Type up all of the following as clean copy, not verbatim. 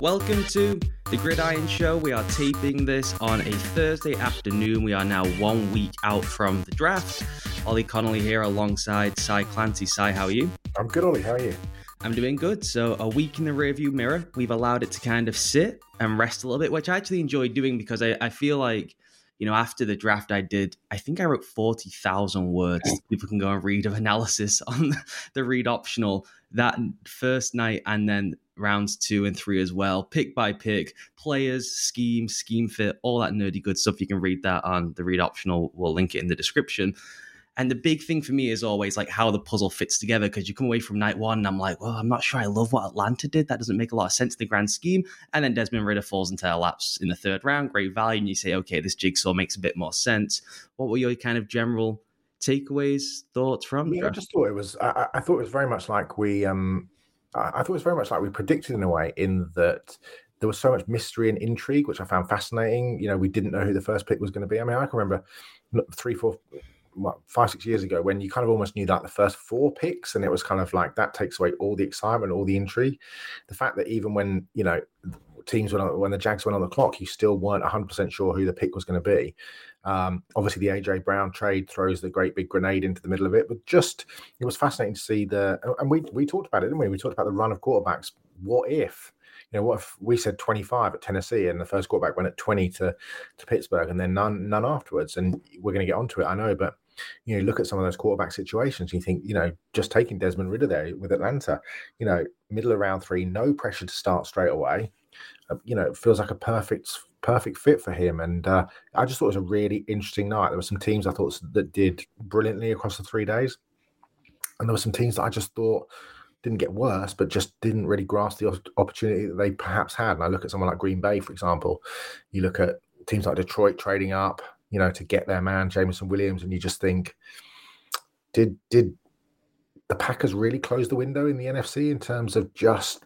Welcome to The Gridiron Show. We are taping this on a Thursday afternoon. We are now 1 week out from the draft. Ollie Connolly here alongside Cy Clancy. Cy, how are you? I'm good, Ollie. How are you? I'm doing good. So a week in the rearview mirror, we've allowed it to kind of sit and rest a little bit, which I actually enjoyed doing because I feel like, you know, after the draft I wrote 40,000 words. People can go and read of analysis on the read optional that first night and then rounds 2 and 3 as well, pick by pick, players, scheme fit, all that nerdy good stuff. You can read that on the read optional. We'll link it in the description. And the big thing for me is always like how the puzzle fits together, because you come away from night one and I'm like, well, I'm not sure I love what Atlanta did. That doesn't make a lot of sense in the grand scheme. And then Desmond Ridder falls into a lapse in the third round, great value. And you say, okay, this jigsaw makes a bit more sense. What were your kind of general takeaways, thoughts from the draft? I just thought it was, I thought it was very much like we predicted in a way, in that there was so much mystery and intrigue, which I found fascinating. You know, we didn't know who the first pick was going to be. I mean, I can remember 5-6 years ago when you kind of almost knew like the first 4 picks, and it was kind of like that takes away all the excitement, all the intrigue. The fact that even when, you know, teams when the Jags went on the clock, you still weren't 100% sure who the pick was going to be. Obviously the A.J. Brown trade throws the great big grenade into the middle of it, but just it was fascinating to see and we talked about it, didn't we? We talked about the run of quarterbacks. What if we said 25 at Tennessee and the first quarterback went at 20 to Pittsburgh, and then none afterwards? And we're going to get onto it, I know, but you know, look at some of those quarterback situations. You think, you know, just taking Desmond Ridder there with Atlanta, you know, middle of round 3, no pressure to start straight away. You know, it feels like a perfect fit for him. And I just thought it was a really interesting night. There were some teams I thought that did brilliantly across the 3 days, and there were some teams that I just thought didn't get worse, but just didn't really grasp the opportunity that they perhaps had. And I look at someone like Green Bay, for example. You look at teams like Detroit trading up, you know, to get their man, Jameson Williams, and you just think, did the Packers really close the window in the NFC in terms of just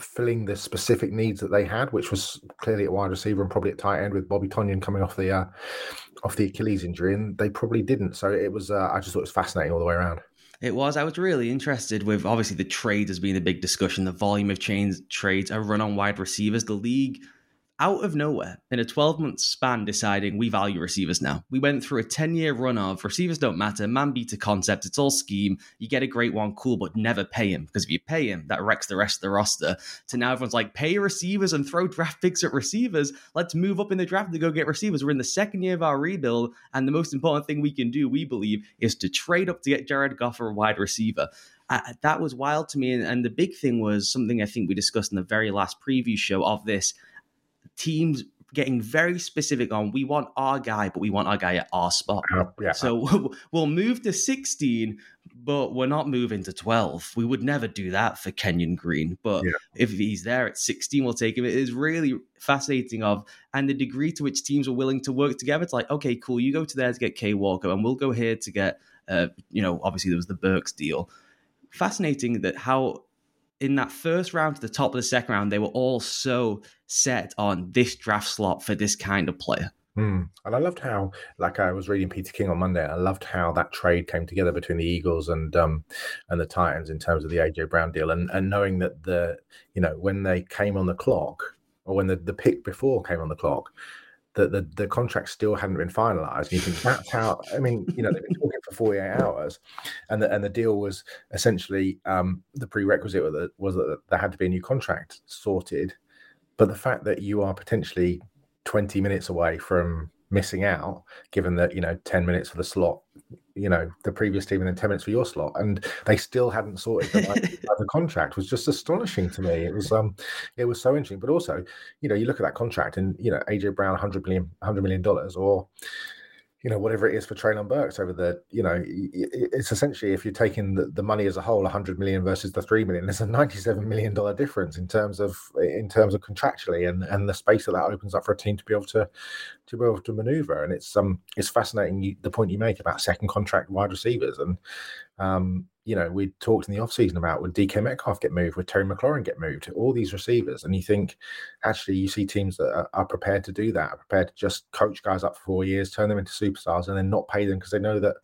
filling the specific needs that they had, which was clearly at wide receiver and probably at tight end with Bobby Tonyan coming off the Achilles injury, and they probably didn't. So it was, I just thought it was fascinating all the way around. It was. I was really interested with, obviously, the trade has been a big discussion, the volume of trades, a run on wide receivers, the league out of nowhere in a 12-month span deciding we value receivers now. We went through a 10-year run of receivers don't matter, man-beater concept, it's all scheme. You get a great one, cool, but never pay him, because if you pay him, that wrecks the rest of the roster. So now everyone's like, pay receivers and throw draft picks at receivers. Let's move up in the draft to go get receivers. We're in the second year of our rebuild, and the most important thing we can do, we believe, is to trade up to get Jared Goff or a wide receiver. That was wild to me, and the big thing was something I think we discussed in the very last preview show of this, teams getting very specific on, we want our guy, but we want our guy at our spot. Yeah. So we'll move to 16, but we're not moving to 12. We would never do that for Kenyon Green, but if he's there at 16, we'll take him. It is really fascinating and the degree to which teams are willing to work together. It's like, okay, cool, you go to there to get Kay Walker, and we'll go here to get, you know, obviously there was the Burks deal. Fascinating that how in that first round to the top of the second round, they were all so set on this draft slot for this kind of player. And I loved how, like I was reading Peter King on Monday, I loved how that trade came together between the Eagles and the Titans in terms of the A.J. Brown deal. And knowing that when they came on the clock, or when the pick before came on the clock, that the contract still hadn't been finalized. You think that's how, I mean, you know, they've been talking for 48 hours, and the deal was essentially, the prerequisite was that there had to be a new contract sorted. But the fact that you are potentially 20 minutes away from missing out, given that, you know, 10 minutes for the slot, you know, the previous team, and then 10 minutes for your slot, and they still hadn't sorted the contract, was just astonishing to me. It was so interesting. But also, you know, you look at that contract and, you know, AJ Brown, $100 million, or, you know, whatever it is for Treylon Burks over the, you know, it's essentially, if you're taking the money as a whole, $100 million versus the $3 million, there's a $97 million difference in terms of contractually and the space that opens up for a team to be able to maneuver. And it's fascinating, the point you make about second contract wide receivers. And you know, we talked in the offseason about, would DK Metcalf get moved? Would Terry McLaurin get moved? All these receivers. And you think, actually, you see teams that are prepared to do that, are prepared to just coach guys up for 4 years, turn them into superstars, and then not pay them because they know that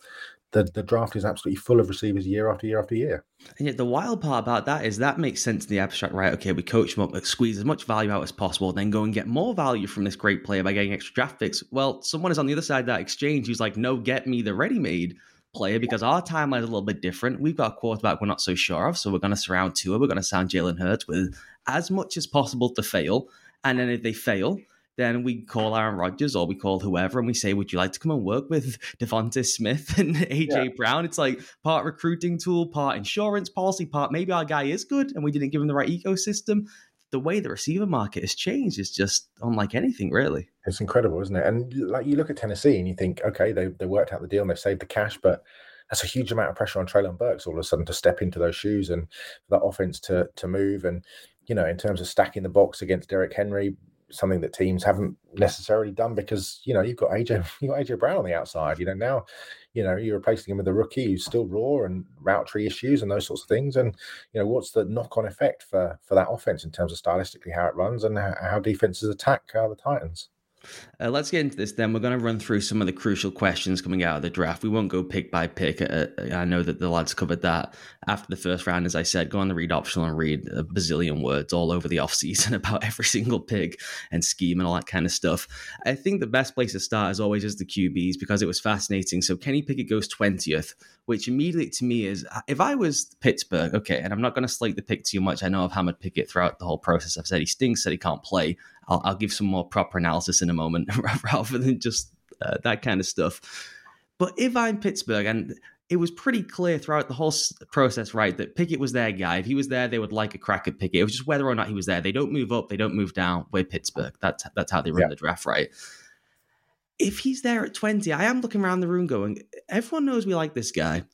the draft is absolutely full of receivers year after year after year. And yet the wild part about that is that makes sense in the abstract, right? Okay, we coach them up, squeeze as much value out as possible, then go and get more value from this great player by getting extra draft picks. Well, someone is on the other side of that exchange who's like, no, get me the ready-made player because our timeline is a little bit different. We've got a quarterback we're not so sure of, so we're going to surround Tua. We're going to surround Jalen Hurts with as much as possible to fail. And then if they fail, then we call Aaron Rodgers or we call whoever and we say, would you like to come and work with Devontae Smith and A.J. Brown? It's like part recruiting tool, part insurance policy, part maybe our guy is good and we didn't give him the right ecosystem. The way the receiver market has changed is just unlike anything, really. It's incredible, isn't it? And like you look at Tennessee and you think, okay, they worked out the deal and they saved the cash, but that's a huge amount of pressure on Treylon Burks all of a sudden to step into those shoes and for that offense to move. And, you know, in terms of stacking the box against Derrick Henry, something that teams haven't necessarily done because, you know, you've got AJ Brown on the outside. You know, now, you know, you're replacing him with a rookie who's still raw and route tree issues and those sorts of things. And, you know, what's the knock-on effect for that offense in terms of stylistically how it runs and how defenses attack the Titans? Let's get into this then. We're going to run through some of the crucial questions coming out of the draft. We won't go pick by pick. I know that the lads covered that after the first round. As I said, go on the Read Optional and read a bazillion words all over the offseason about every single pick and scheme and all that kind of stuff. I think the best place to start, as always, is the QBs because it was fascinating. So Kenny Pickett goes 20th, which immediately to me is, if I was Pittsburgh, okay, and I'm not going to slate the pick too much. I know I've hammered Pickett throughout the whole process. I've said he stinks, said he can't play. I'll give some more proper analysis in a moment rather than just that kind of stuff. But if I'm Pittsburgh, and it was pretty clear throughout the whole process, right, that Pickett was their guy. If he was there, they would like a crack at Pickett. It was just whether or not he was there. They don't move up. They don't move down. We're Pittsburgh. That's how they run the draft, right? If he's there at 20, I am looking around the room going, everyone knows we like this guy.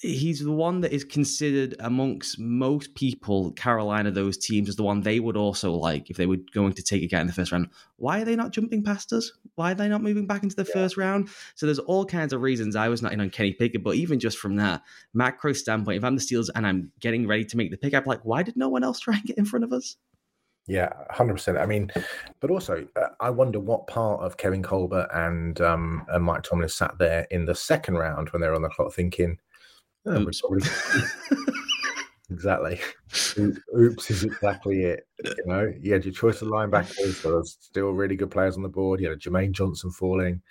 He's the one that is considered amongst most people, Carolina, those teams, as the one they would also like if they were going to take a guy in the first round. Why are they not jumping past us? Why are they not moving back into the first round? So there's all kinds of reasons I was not in on Kenny Pickett, but even just from that macro standpoint, if I'm the Steelers and I'm getting ready to make the pick, I'm like, why did no one else try and get in front of us? Yeah, 100%. I mean, but also I wonder what part of Kevin Colbert and Mike Tomlin sat there in the second round when they were on the clock thinking, oh, exactly. Oops is exactly it. You know, you had your choice of linebackers. There were still really good players on the board. You had a Jermaine Johnson falling.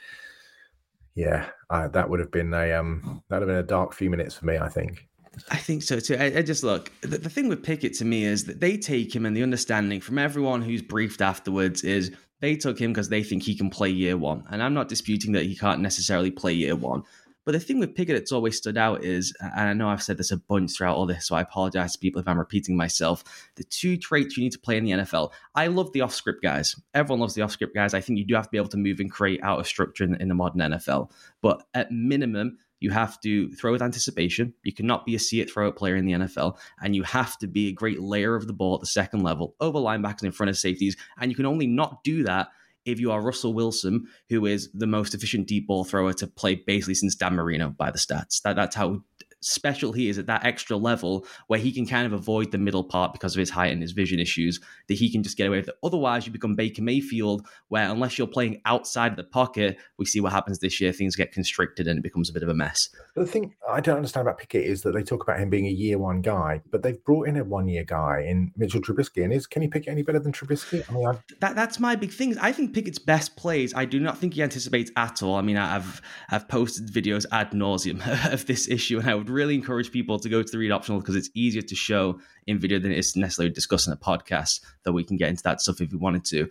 Yeah, that would have been a dark few minutes for me, I think. I think so too. I just look, the thing with Pickett to me is that they take him, and the understanding from everyone who's briefed afterwards is they took him because they think he can play year one. And I'm not disputing that he can't necessarily play year one. But the thing with Pickett that's always stood out is, and I know I've said this a bunch throughout all this, so I apologize to people if I'm repeating myself, the two traits you need to play in the NFL. I love the off-script guys. Everyone loves the off-script guys. I think you do have to be able to move and create out of structure in the modern NFL. But at minimum, you have to throw with anticipation. You cannot be a see-it-throw-it player in the NFL. And you have to be a great layer of the ball at the second level, over linebackers in front of safeties. And you can only not do that if you are Russell Wilson, who is the most efficient deep ball thrower to play basically since Dan Marino by the stats. That's how special he is at that extra level where he can kind of avoid the middle part because of his height and his vision issues, that he can just get away with it. Otherwise, you become Baker Mayfield, where unless you're playing outside the pocket, we see what happens this year. Things get constricted and it becomes a bit of a mess. The thing I don't understand about Pickett is that they talk about him being a year one guy, but they've brought in a 1 year guy in Mitchell Trubisky. And can he pick any better than Trubisky? I mean, that's my big thing. I think Pickett's best plays, I do not think he anticipates at all. I mean, I've posted videos ad nauseum of this issue, and I would really encourage people to go to the Read Optional because it's easier to show in video than it is necessarily discussing a podcast, though we can get into that stuff if we wanted to.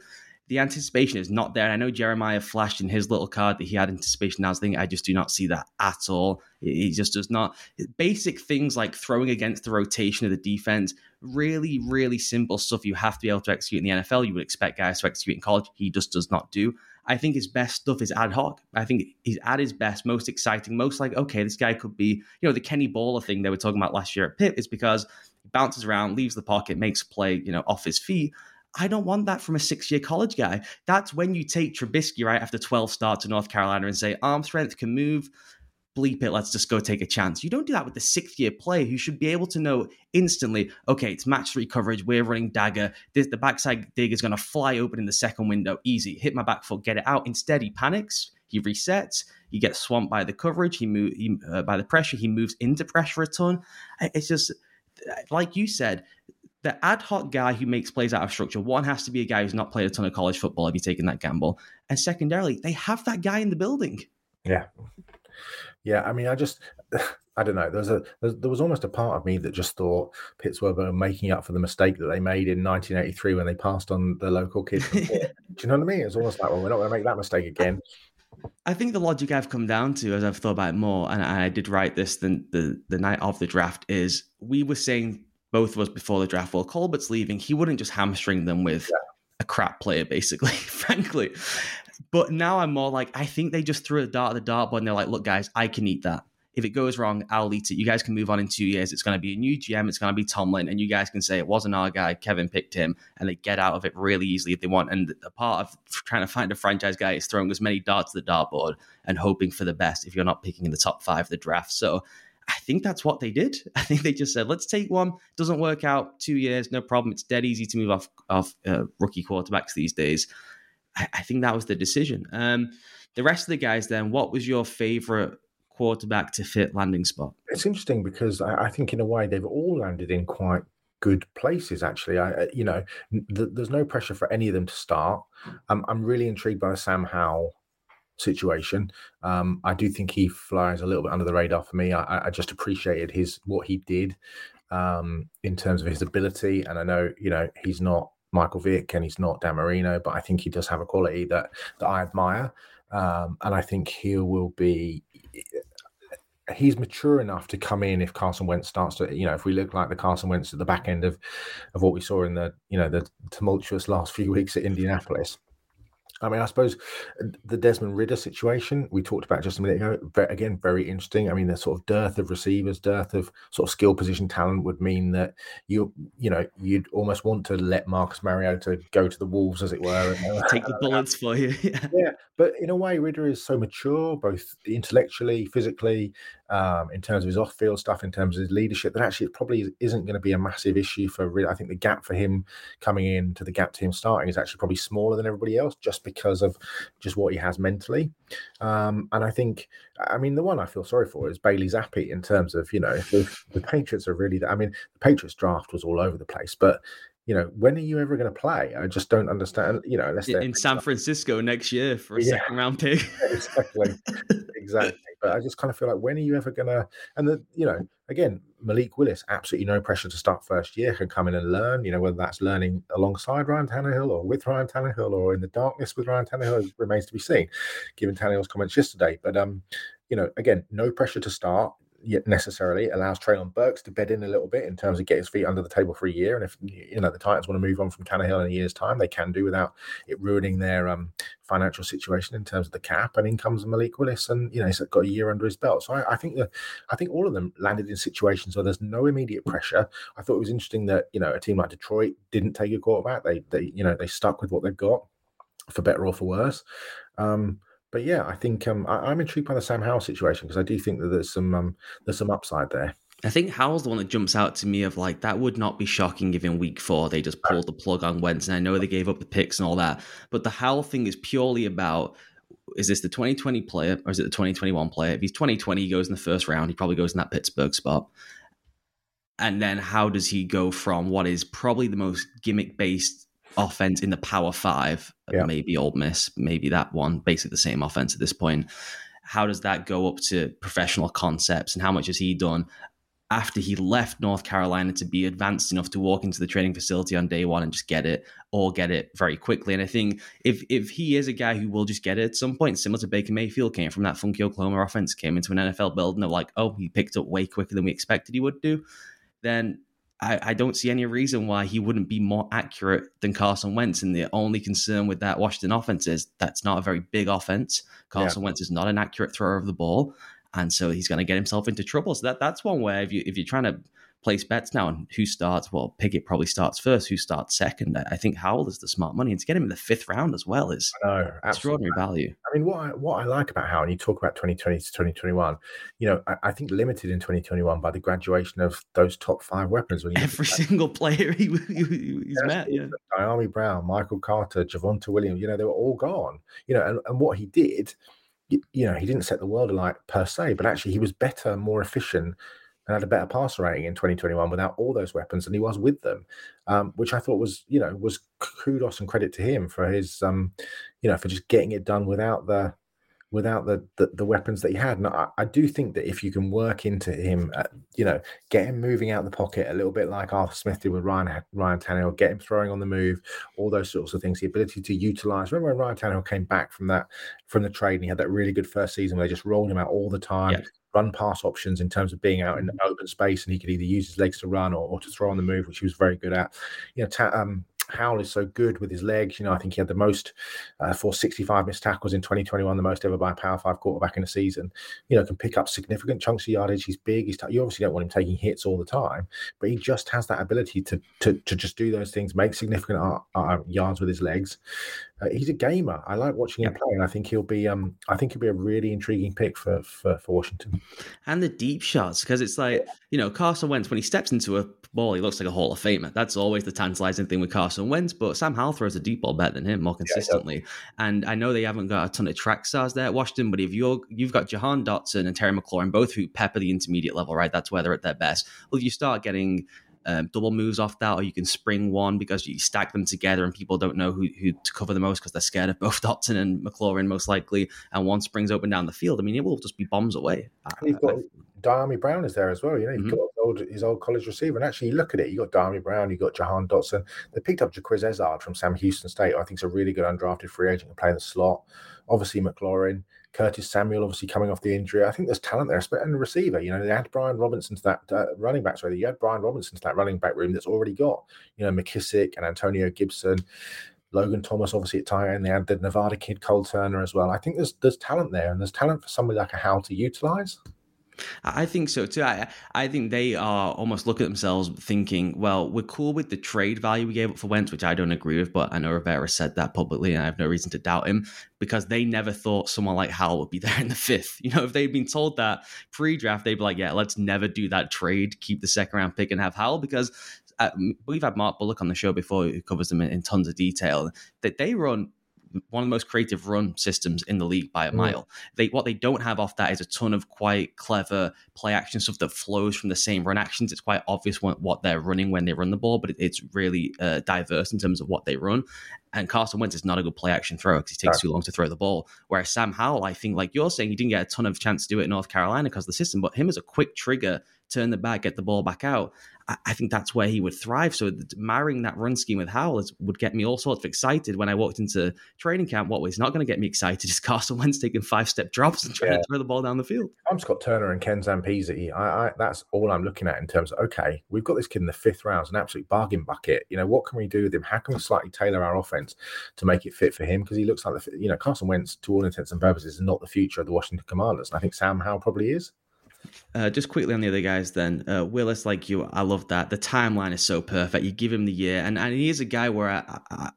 The anticipation is not there. I know Jeremiah flashed in his little card that he had anticipation. I was thinking, I just do not see that at all. He just does not. Basic things like throwing against the rotation of the defense, really, really simple stuff you have to be able to execute in the NFL. You would expect guys to execute in college. He just does not do. I think his best stuff is ad hoc. I think he's at his best, most exciting, most like, okay, this guy could be, you know, the Kenny Baller thing they were talking about last year at Pitt is because he bounces around, leaves the pocket, makes a play, you know, off his feet. I don't want that from a 6-year college guy. That's when you take Trubisky right after 12 starts to North Carolina and say, arm strength, can move, bleep it, let's just go take a chance. You don't do that with the 6th-year player who should be able to know instantly, okay, it's match three coverage, we're running dagger, the backside dig is going to fly open in the second window, easy, hit my back foot, get it out. Instead, he panics, He resets. He gets swamped by the coverage. By the pressure. He moves into pressure a ton. It's just, like you said, the ad hoc guy who makes plays out of structure, one has to be a guy who's not played a ton of college football if you're taking that gamble. And secondarily, they have that guy in the building. Yeah. Yeah, I mean, I don't know. There was almost a part of me that just thought Pittsburgh were making up for the mistake that they made in 1983 when they passed on the local kid. Do you know what I mean? It's almost like, well, we're not going to make that mistake again. I think the logic I've come down to as I've thought about it more, and I did write this the night of the draft, is we were saying, both of us before the draft, well, Colbert's leaving. He wouldn't just hamstring them with a crap player, basically, frankly. But now I'm more like, I think they just threw a dart at the dartboard and they're like, look, guys, I can eat that. If it goes wrong, I'll eat it. You guys can move on in 2 years. It's going to be a new GM. It's going to be Tomlin. And you guys can say it wasn't our guy. Kevin picked him. And they get out of it really easily if they want. And the part of trying to find a franchise guy is throwing as many darts at the dartboard and hoping for the best if you're not picking in the top 5 of the draft. So I think that's what they did. I think they just said, let's take one. Doesn't work out. 2 years, no problem. It's dead easy to move off rookie quarterbacks these days. I think that was the decision. The rest of the guys then, what was your favorite quarterback to fit landing spot? It's interesting because I think in a way they've all landed in quite good places, actually. There's no pressure for any of them to start. I'm really intrigued by the Sam Howell situation. I do think he flies a little bit under the radar for me. I just appreciated what he did in terms of his ability. And I know, he's not Michael Vick and he's not Dan Marino, but I think he does have a quality that I admire. And I think he's mature enough to come in if Carson Wentz starts to, if we look like the Carson Wentz at the back end of what we saw in the tumultuous last few weeks at Indianapolis. I mean, I suppose the Desmond Ridder situation we talked about just a minute ago, again, very interesting. I mean, the sort of dearth of receivers, dearth of sort of skill position talent would mean that you'd almost want to let Marcus Mariota go to the wolves, as it were. And take the bullets for you. Yeah, but in a way, Ridder is so mature, both intellectually, physically, in terms of his off-field stuff, in terms of his leadership, that actually it probably isn't going to be a massive issue for Ridder. I think the gap for him coming in to the gap to him starting is actually probably smaller than everybody else, just because of just what he has mentally. And I think, I mean, the one I feel sorry for is Bailey Zappe in terms of, the Patriots are really, I mean, the Patriots draft was all over the place, but, when are you ever going to play? I just don't understand, unless they're in San Francisco next year for a second round pick. Exactly. But I just kind of feel like, when are you ever going to, and again, Malik Willis, absolutely no pressure to start first year, can come in and learn, whether that's learning alongside Ryan Tannehill or with Ryan Tannehill or in the darkness with Ryan Tannehill remains to be seen, given Tannehill's comments yesterday. But, again, no pressure to start yet necessarily, allows Treylon Burks to bed in a little bit in terms of get his feet under the table for a year. And if, the Titans want to move on from Tannehill in a year's time, they can do without it ruining their financial situation in terms of the cap. And in comes Malik Willis and, he's got a year under his belt. So I think all of them landed in situations where there's no immediate pressure. I thought it was interesting that, a team like Detroit didn't take a quarterback. They stuck with what they've got, for better or for worse. But yeah, I think I'm intrigued by the Sam Howell situation because I do think that there's some upside there. I think Howell's the one that jumps out to me of like, that would not be shocking if in week 4 they just pulled the plug on Wentz. And I know they gave up the picks and all that, but the Howell thing is purely about, is this the 2020 player or is it the 2021 player? If he's 2020, he goes in the first round. He probably goes in that Pittsburgh spot. And then how does he go from what is probably the most gimmick-based offense in the Power 5, maybe Ole Miss, maybe that one, basically the same offense at this point. How does that go up to professional concepts, and how much has he done after he left North Carolina to be advanced enough to walk into the training facility on day 1 and just get it very quickly? And I think if he is a guy who will just get it at some point, similar to Baker Mayfield, came from that funky Oklahoma offense, came into an NFL building of like, oh, he picked up way quicker than we expected he would do, then I don't see any reason why he wouldn't be more accurate than Carson Wentz. And the only concern with that Washington offense is that's not a very big offense. Carson Wentz is not an accurate thrower of the ball. And so he's going to get himself into trouble. So that's one way if you're trying to place bets now on who starts, well, Pickett probably starts first, who starts second. I think Howell is the smart money. And to get him in the 5th round as well is extraordinary value. I mean, what I like about Howell, and you talk about 2020 to 2021, I think limited in 2021 by the graduation of those top 5 weapons. Every single player he's met. Yeah. Dyami Brown, Michael Carter, Javonta Williams, they were all gone. And what he did you know, he didn't set the world alight per se, but actually he was better, more efficient, and had a better passer rating in 2021 without all those weapons than he was with them, which I thought was, you know, was kudos and credit to him for his, you know, for just getting it done without the weapons that he had. And I do think that if you can work into him, you know, get him moving out of the pocket a little bit like Arthur Smith did with Ryan Tannehill, get him throwing on the move, all those sorts of things, the ability to utilize. Remember when Ryan Tannehill came back from the trade and he had that really good first season where they just rolled him out all the time, yeah. Run pass options in terms of being out in open space, and he could either use his legs to run or to throw on the move, which he was very good at. You know, Howell is so good with his legs. You know, I think he had the most 465 missed tackles in 2021, the most ever by a Power 5 quarterback in a season. You know, can pick up significant chunks of yardage. He's big. You obviously don't want him taking hits all the time, but he just has that ability to just do those things, make significant yards with his legs. He's a gamer. I like watching him play, and I think he'll be. I think he'll be a really intriguing pick for Washington. And the deep shots, because it's like, you know, Carson Wentz, when he steps into a ball, he looks like a Hall of Famer. That's always the tantalizing thing with Carson Wentz. But Sam Howell throws a deep ball better than him more consistently. Yeah, and I know they haven't got a ton of track stars there at Washington, but if you've got Jahan Dotson and Terry McLaurin, both who pepper the intermediate level, right? That's where they're at their best. Well, you start getting double moves off that, or you can spring one because you stack them together and people don't know who to cover the most because they're scared of both Dotson and McLaurin most likely, and one springs open down the field. I mean, it will just be bombs away. You've got Dyami Brown is there as well. You know, you've mm-hmm. got his old college receiver, and actually you look at it, you got Dyami Brown, you got Jahan Dotson. They picked up Jaquiz Ezard from Sam Houston State, who I think is a really good undrafted free agent to play in the slot. Obviously McLaurin, Curtis Samuel, obviously coming off the injury. I think there's talent there, and the receiver. You know, they add Brian Robinson to that running back. Sorry, you add Brian Robinson to that running back room that's already got, you know, McKissick and Antonio Gibson, Logan Thomas, obviously at tight end. They had the Nevada kid Cole Turner as well. I think there's talent there, and there's talent for somebody like a Howell to utilize. I think so too. I think they are almost look at themselves thinking, well, we're cool with the trade value we gave up for Wentz, which I don't agree with, but I know Rivera said that publicly and I have no reason to doubt him, because they never thought someone like Howell would be there in the fifth. You know, if they'd been told that pre-draft, they'd be like, yeah, let's never do that trade, keep the second round pick and have Howell, because we've had Mark Bullock on the show before who covers them in tons of detail, that they run one of the most creative run systems in the league by a mile. What they don't have off that is a ton of quite clever play action stuff that flows from the same run actions. It's quite obvious what they're running when they run the ball, but it's really diverse in terms of what they run. And Carson Wentz is not a good play action thrower because he takes too long to throw the ball. Whereas Sam Howell, I think, like you're saying, he didn't get a ton of chance to do it in North Carolina because of the system, but him as a quick trigger, turn the back, get the ball back out, I think that's where he would thrive. So marrying that run scheme with Howell would get me all sorts of excited when I walked into training camp. What was not going to get me excited is Carson Wentz taking 5-step drops and trying to throw the ball down the field. I'm Scott Turner and Ken Zampezi. I that's all I'm looking at in terms of, okay, we've got this kid in the fifth round, an absolute bargain bucket. You know, what can we do with him? How can we slightly tailor our offense to make it fit for him? Because he looks like you know, Carson Wentz, to all intents and purposes, is not the future of the Washington Commanders. And I think Sam Howell probably is. Just quickly on the other guys then, Willis, like you, I love that. The timeline is so perfect. You give him the year, and he is a guy where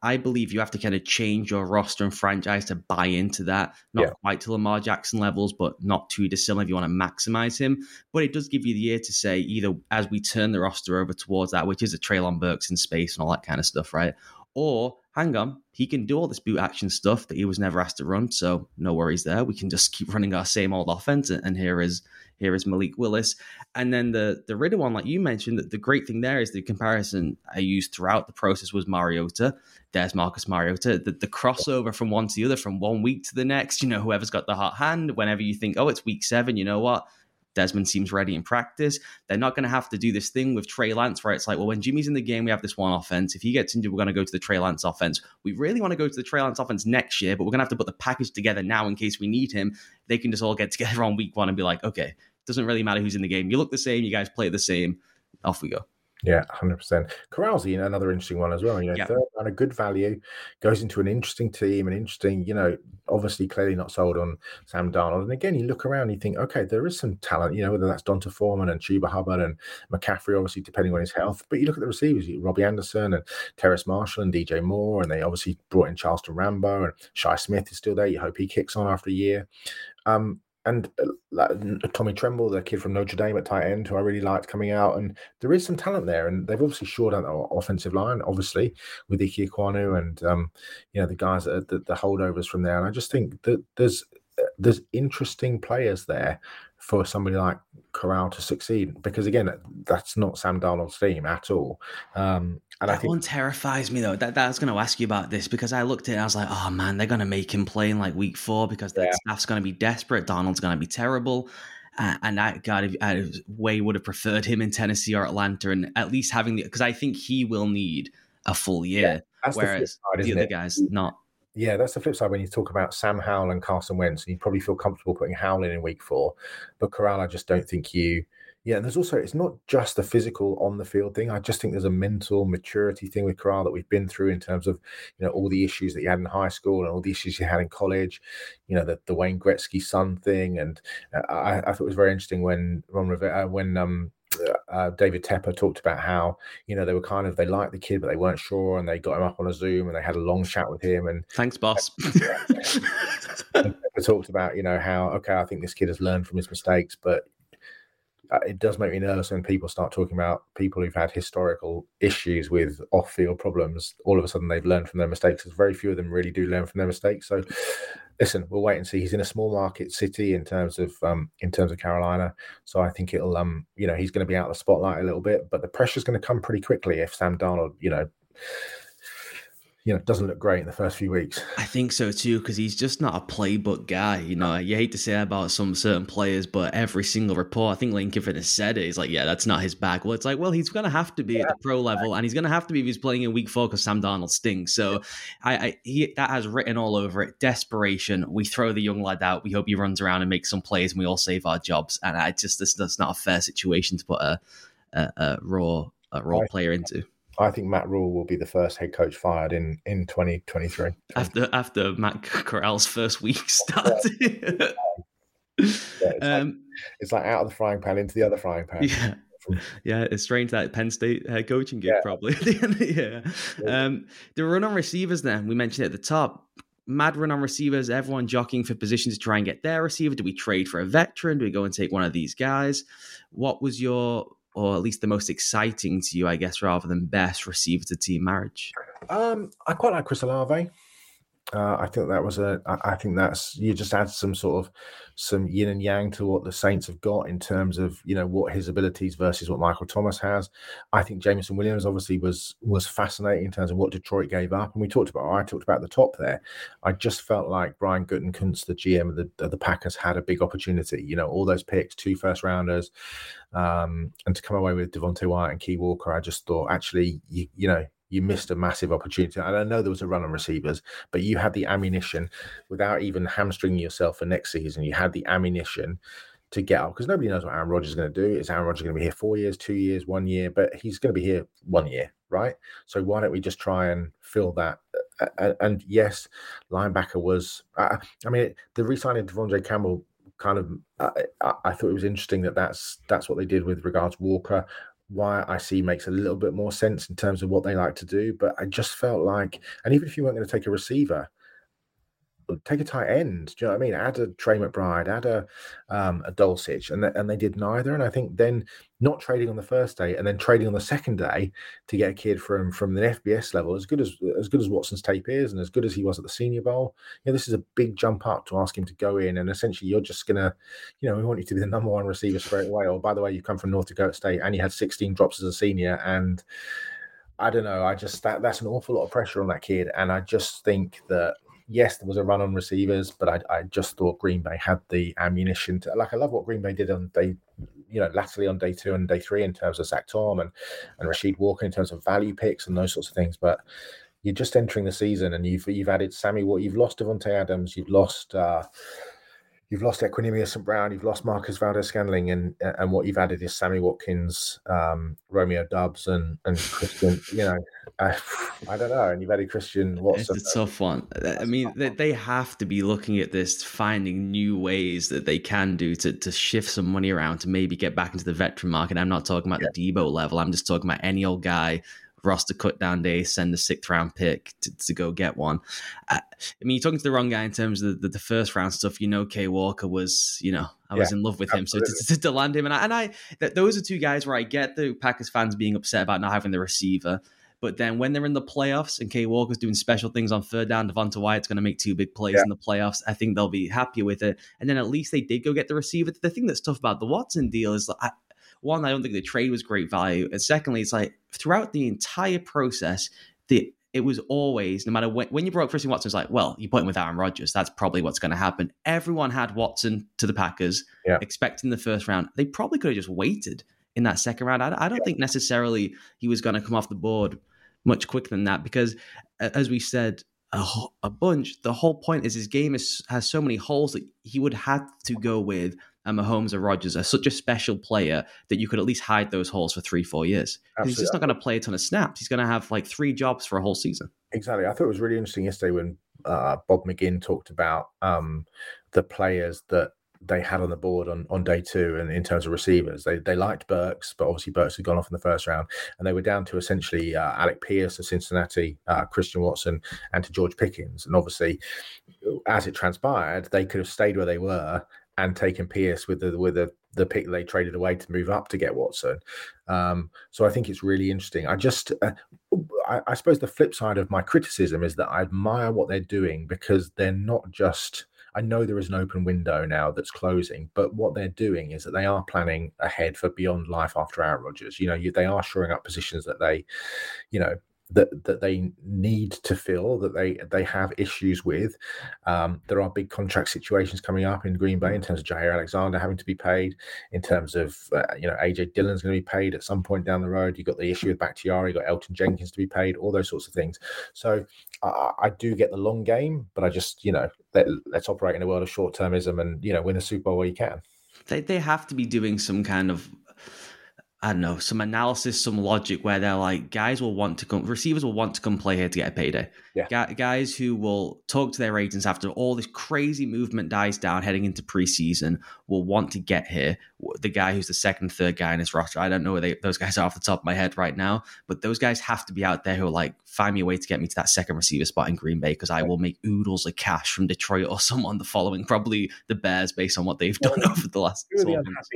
I believe you have to kind of change your roster and franchise to buy into that. Not quite to Lamar Jackson levels, but not too dissimilar if you want to maximize him. But it does give you the year to say, either as we turn the roster over towards that, which is a Treylon Burks in space and all that kind of stuff, right? Or, hang on, he can do all this boot action stuff that he was never asked to run, so no worries there. We can just keep running our same old offense, and here is Malik Willis. And then the Ridder one, like you mentioned, the great thing there is the comparison I used throughout the process was Mariota. There's Marcus Mariota. The crossover from one to the other, from one week to the next, you know, whoever's got the hot hand, whenever you think, oh, it's week 7, you know what? Desmond seems ready in practice. They're not going to have to do this thing with Trey Lance where it's like, well, when Jimmy's in the game, we have this one offense. If he gets injured, we're going to go to the Trey Lance offense. We really want to go to the Trey Lance offense next year, but we're going to have to put the package together now in case we need him. They can just all get together on week 1 and be like, okay, it doesn't really matter who's in the game. You look the same. You guys play the same. Off we go. Yeah, 100%. Corral's another interesting one as well. You know, third round, a good value, goes into an interesting team, an interesting, you know, obviously clearly not sold on Sam Darnold. And again, you look around, you think, okay, there is some talent, you know, whether that's Donta Foreman and Chuba Hubbard and McCaffrey, obviously depending on his health. But you look at the receivers, Robbie Anderson and Terrace Marshall and DJ Moore, and they obviously brought in Charleston Rambo, and Shai Smith is still there. You hope he kicks on after a year. And Tommy Tremble, the kid from Notre Dame at tight end, who I really liked coming out. And there is some talent there. And they've obviously shored out their offensive line, obviously, with Ike Ekwonu and, you know, the guys, the holdovers from there. And I just think that there's there's interesting players there for somebody like Corral to succeed, because again, that's not Sam Darnold's team at all. And that I think one terrifies me though. That I was going to ask you about this, because I looked at it and I was like, oh man, they're going to make him play in like week 4 because the staff's going to be desperate. Darnold's going to be terrible. And I way would have preferred him in Tennessee or Atlanta, and at least having because I think he will need a full year, whereas the other guys not. Yeah, that's the flip side when you talk about Sam Howell and Carson Wentz, and you probably feel comfortable putting Howell in week 4, but Corral, I just don't think you. Yeah, and there's also, it's not just the physical on the field thing. I just think there's a mental maturity thing with Corral that we've been through in terms of, you know, all the issues that he had in high school and all the issues he had in college, you know, the Wayne Gretzky son thing. And I thought it was very interesting when Ron Rivera, when David Tepper talked about how, you know, they liked the kid, but they weren't sure, and they got him up on a Zoom and they had a long chat with him. And thanks, boss. Tepper talked about, you know, how, okay, I think this kid has learned from his mistakes, but it does make me nervous when people start talking about people who've had historical issues with off-field problems. All of a sudden, they've learned from their mistakes, because very few of them really do learn from their mistakes. So, listen, we'll wait and see. He's in a small market city in terms of Carolina, so I think it'll he's going to be out of the spotlight a little bit, but the pressure's going to come pretty quickly if Sam Darnold doesn't look great in the first few weeks. I think so too, because he's just not a playbook guy. You know, you hate to say that about some certain players, but every single report, I think Lincoln has said it, he's like, yeah, that's not his bag. Well, it's like, well, he's going to have to be at the pro level, and he's going to have to be if he's playing in week 4 because Sam Darnold stinks. So that has written all over it. Desperation. We throw the young lad out. We hope he runs around and makes some plays, and we all save our jobs. And that's not a fair situation to put a raw player into. I think Matt Rule will be the first head coach fired in 2023. After Matt Corral's first week started. It's like out of the frying pan into the other frying pan. Yeah. Yeah, it's strange that Penn State head coaching gig probably. The run on receivers then, we mentioned at the top. Mad run on receivers, everyone jockeying for positions to try and get their receiver. Do we trade for a veteran? Do we go and take one of these guys? What was your... or at least the most exciting to you, I guess, rather than best receiver to team marriage? I quite like Chris Olave. I think you just add some yin and yang to what the Saints have got in terms of, you know, what his abilities versus what Michael Thomas has. I think Jameson Williams obviously was fascinating in terms of what Detroit gave up, and I talked about the top there. I just felt like Brian Gutekunst, the GM of the Packers, had a big opportunity. You know, all those picks, 2 first rounders, and to come away with Devontae Wyatt and Kay Walker, I just thought actually, you missed a massive opportunity. And I know there was a run on receivers, but you had the ammunition without even hamstringing yourself for next season. You had the ammunition to get up, because nobody knows what Aaron Rodgers is going to do. Is Aaron Rodgers going to be here 4 years, 2 years, 1 year? But he's going to be here 1 year, right? So why don't we just try and fill that? And yes, linebacker was... the re-signing of Devondre Campbell kind of... I thought it was interesting that's what they did with regards to Walker. Why I see makes a little bit more sense in terms of what they like to do, but I just felt like, and even if you weren't going to take a receiver, take a tight end. Do you know what I mean? Add a Trey McBride, add a Dulcich, and they did neither. And I think then not trading on the first day and then trading on the second day to get a kid from the FBS level, as good as Watson's tape is and as good as he was at the Senior Bowl, you know, this is a big jump up to ask him to go in, and essentially you're just gonna, you know, we want you to be the number one receiver straight away. Or by the way, you come from North Dakota State and you had 16 drops as a senior, and I don't know. I just that's an awful lot of pressure on that kid, and I just think that. Yes, there was a run on receivers, but I just thought Green Bay had the ammunition to, like, I love what Green Bay did on day, you know, latterly on day 2 and day 3 in terms of Zach Tom and Rasheed Walker in terms of value picks and those sorts of things. But you're just entering the season, and you've added Sammy Watt, you've lost Devontae Adams, you've lost Equinemius St. Brown, you've lost Marcus Valdes-Scantling, and what you've added is Sammy Watkins, Romeo Doubs, and Christian, you know, I don't know, and you've added Christian Watson. It's a tough one. I mean, they have to be looking at this, finding new ways that they can do to shift some money around to maybe get back into the veteran market. I'm not talking about the Debo level. I'm just talking about any old guy, roster cut down day, send a 6th round pick to go get one. I mean, you're talking to the wrong guy in terms of the first round stuff. You know, Kay Walker was, you know, I was in love with him. So to land him, and those are two guys where I get the Packers fans being upset about not having the receiver. But then when they're in the playoffs and Kay Walker's doing special things on third down, Devonta Wyatt's going to make two big plays in the playoffs. I think they'll be happy with it. And then at least they did go get the receiver. The thing that's tough about the Watson deal is, I don't think the trade was great value. And secondly, it's like throughout the entire process, it was always, no matter when you brought Christian Watson, it's like, well, you're putting with Aaron Rodgers. That's probably what's going to happen. Everyone had Watson to the Packers, expecting the first round. They probably could have just waited in that second round. I don't think necessarily he was going to come off the board much quicker than that, because as we said a bunch, the whole point is his game has so many holes that he would have to go with, and Mahomes or Rodgers are such a special player that you could at least hide those holes for 3-4 years. He's just not going to play a ton of snaps. He's going to have like three jobs for a whole season. Exactly. I thought it was really interesting yesterday when Bob McGinn talked about the players that they had on the board on day two, and in terms of receivers, they liked Burks, but obviously Burks had gone off in the first round, and they were down to essentially Alec Pierce of Cincinnati, Christian Watson, and to George Pickens. And obviously, as it transpired, they could have stayed where they were and taken Pierce with the pick they traded away to move up to get Watson. So I think it's really interesting. I suppose the flip side of my criticism is that I admire what they're doing, because they're not just. I know there is an open window now that's closing, but what they're doing is that they are planning ahead for beyond life after Aaron Rodgers. You know, they are shoring up positions that they, you know, that they need to fill, that they have issues with. There are big contract situations coming up in Green Bay in terms of Jair Alexander having to be paid, in terms of, A.J. Dillon's going to be paid at some point down the road. You've got the issue with Bakhtiari, you've got Elton Jenkins to be paid, all those sorts of things. So I do get the long game, but I just, let's operate in a world of short-termism and, win a Super Bowl where you can. They have to be doing some kind of, some analysis, some logic where they're like, receivers will want to come play here to get a payday. Yeah. Guys who will talk to their agents after all this crazy movement dies down heading into preseason will want to get here. The guy who's the second, third guy in his roster. I don't know where those guys are off the top of my head right now, but those guys have to be out there who are like, find me a way to get me to that second receiver spot in Green Bay, because I will make oodles of cash from Detroit or someone the following, probably the Bears, based on what they've done over the last 12 months.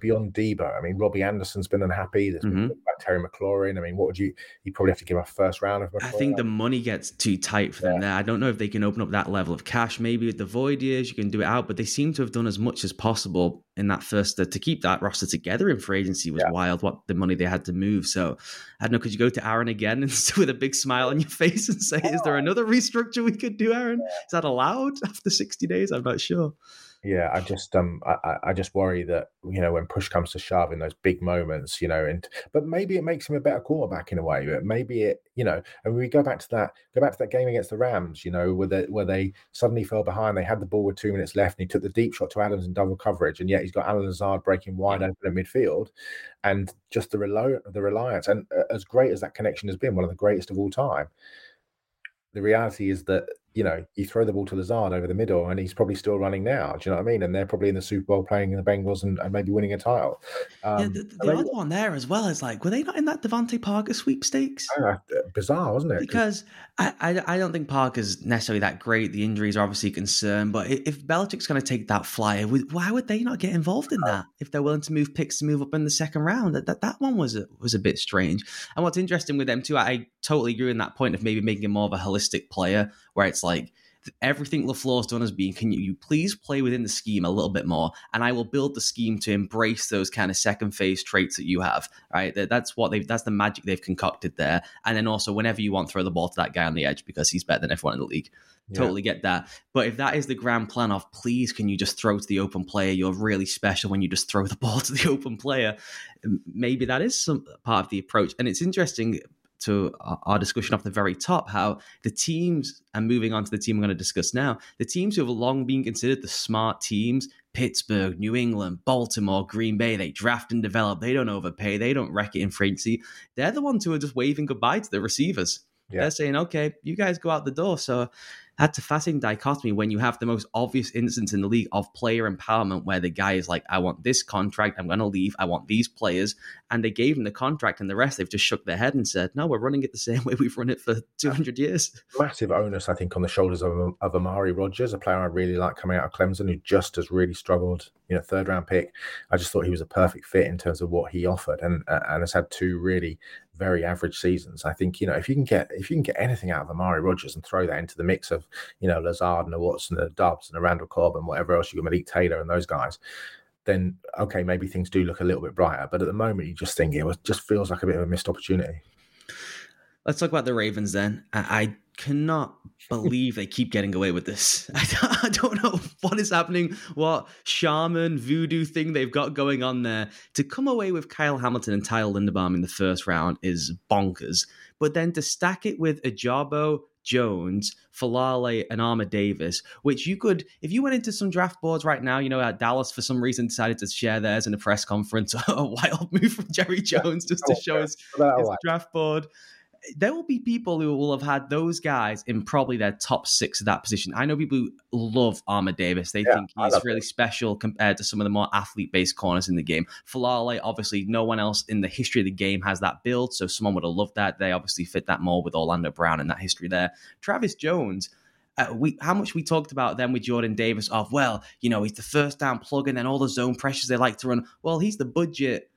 Beyond Debo, I mean, Robbie Anderson's been unhappy. There's been about Terry McLaurin. I mean, what would you probably have to give a first round of McLaurin. I think the money gets too tight for them there. I don't know if they can open up that level of cash. Maybe with the void years, you can do it out, but they seem to have done as much as possible in that first to keep that roster together in free agency was wild, what the money they had to move. So I don't know, could you go to Aaron again and with a big smile on your face and say, is there another restructure we could do, Aaron? Is that allowed after 60 days? I'm not sure. Yeah, I just I just worry that, when push comes to shove in those big moments, but maybe it makes him a better quarterback in a way. Maybe it, and we go back to that game against the Rams, where they suddenly fell behind. They had the ball with 2 minutes left, and he took the deep shot to Adams in double coverage, and yet he's got Alan Lazard breaking wide open in midfield, and just the reliance. And as great as that connection has been, one of the greatest of all time, the reality is that, you throw the ball to Lazard over the middle and he's probably still running now. Do you know what I mean? And they're probably in the Super Bowl playing in the Bengals and maybe winning a title. The other one there as well is like, were they not in that Devontae Parker sweepstakes? Bizarre, wasn't it? Because I don't think Parker's necessarily that great. The injuries are obviously a concern, but if Belichick's going to take that flyer, why would they not get involved in that? If they're willing to move picks to move up in the second round, that one was a bit strange. And what's interesting with them too, I totally agree in that point of maybe making him more of a holistic player, where it's like everything LaFleur's done has been, can you please play within the scheme a little bit more? And I will build the scheme to embrace those kind of second phase traits that you have, right? That's the magic they've concocted there. And then also whenever you want, throw the ball to that guy on the edge because he's better than everyone in the league. Yeah. Totally get that. But if that is the grand plan of, please, can you just throw to the open player? You're really special when you just throw the ball to the open player. Maybe that is some part of the approach. And it's interesting to our discussion off the very top, how the teams, and moving on to the team we're going to discuss now, the teams who have long been considered the smart teams, Pittsburgh, New England, Baltimore, Green Bay, they draft and develop, they don't overpay, they don't wreck it in free agency, they're the ones who are just waving goodbye to the receivers. Yeah. They're saying, okay, you guys go out the door. So that's a fascinating dichotomy when you have the most obvious instance in the league of player empowerment, where the guy is like, I want this contract, I'm going to leave, I want these players. And they gave him the contract, and the rest, they've just shook their head and said, no, we're running it the same way we've run it for 200 years. Massive onus, I think, on the shoulders of Amari Rodgers, a player I really like coming out of Clemson, who just has really struggled, third round pick. I just thought he was a perfect fit in terms of what he offered, and has had two really very average seasons. I think, you know, if you can get anything out of Amari Rodgers and throw that into the mix of, you know, Lazard and the Watson and the Dobbs and the Randall Cobb and whatever else, you got Malik Taylor and those guys, then okay, maybe things do look a little bit brighter. But at the moment, you just think it just feels like a bit of a missed opportunity. Let's talk about the Ravens then. I cannot believe they keep getting away with this. I don't know what is happening, what shaman voodoo thing they've got going on there. To come away with Kyle Hamilton and Tyler Linderbaum in the first round is bonkers. But then to stack it with Ajabo, Jones, Falale, and Armour Davis, which you could, if you went into some draft boards right now, you know, Dallas for some reason decided to share theirs in a press conference, a wild move from Jerry Jones just to show his draft board. There will be people who will have had those guys in probably their top six of that position. I know people who love Armour Davis. They think he's really special compared to some of the more athlete-based corners in the game. Falale, obviously, no one else in the history of the game has that build, so someone would have loved that. They obviously fit that more with Orlando Brown and that history there. Travis Jones, how much we talked about them with Jordan Davis of, well, you know, he's the first down plug and then all the zone pressures they like to run. Well, he's the budget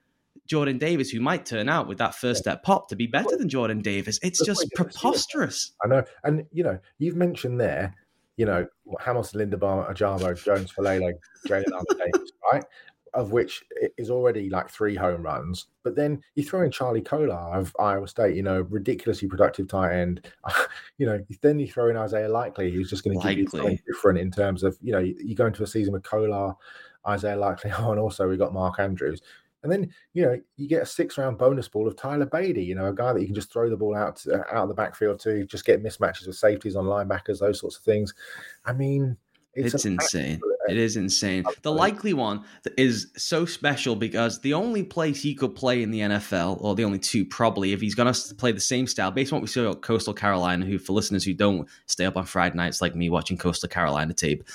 Jordan Davis, who might turn out with that first step pop to be better than Jordan Davis. It's just preposterous. I know. And, you know, you've mentioned there, you know, Hamilton, Linderbaum, Ajabo, Jones, Falele, Jalen Armour Davis, right? Of which is already like three home runs. But then you throw in Charlie Kolar of Iowa State, you know, ridiculously productive tight end. You know, then you throw in Isaiah Likely, who's just going to give you something different in terms of, you know, you go into a season with Kolar, Isaiah Likely, and also we got Mark Andrews. And then, you know, you get a 6-round bonus ball of Tyler Beatty, you know, a guy that you can just throw the ball out of the backfield to, just get mismatches with safeties on linebackers, those sorts of things. I mean, it's insane. It is insane. The Likely one is so special because the only place he could play in the NFL, or the only two probably, if he's going to play the same style, based on what we saw at Coastal Carolina, who, for listeners who don't stay up on Friday nights like me watching Coastal Carolina tape,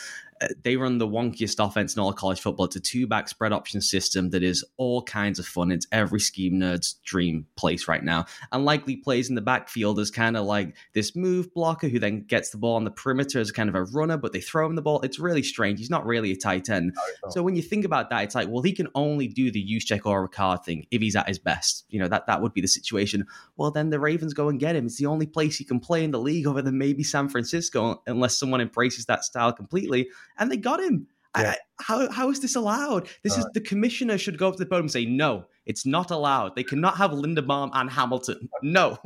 they run the wonkiest offense in all of college football. It's a two-back spread option system that is all kinds of fun. It's every scheme nerd's dream place right now. And Likely plays in the backfield as kind of like this move blocker who then gets the ball on the perimeter as kind of a runner, but they throw him the ball. It's really strange. He's not really a tight end. No, so when you think about that, it's like, well, he can only do the use check or Ricard thing if he's at his best. You know, that would be the situation. Well, then the Ravens go and get him. It's the only place he can play in the league other than maybe San Francisco, unless someone embraces that style completely. And they got him. Yeah. How is this allowed? This is the commissioner should go up to the podium and say, no, it's not allowed. They cannot have Linderbaum and Hamilton. No.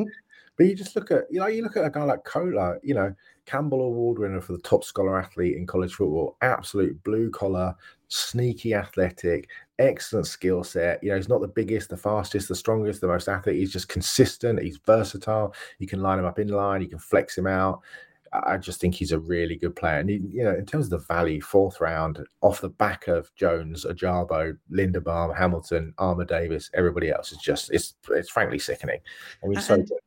But you just look at, you know, you look at a guy like Kolar, you know, Campbell Award winner for the top scholar athlete in college football, absolute blue collar, sneaky athletic, excellent skill set. You know, he's not the biggest, the fastest, the strongest, the most athlete. He's just consistent. He's versatile. You can line him up in line. You can flex him out. I just think he's a really good player. And, you know, in terms of the value, 4th round, off the back of Jones, Ajabo, Linderbaum, Hamilton, Armour Davis, everybody else is just, it's frankly sickening. I mean,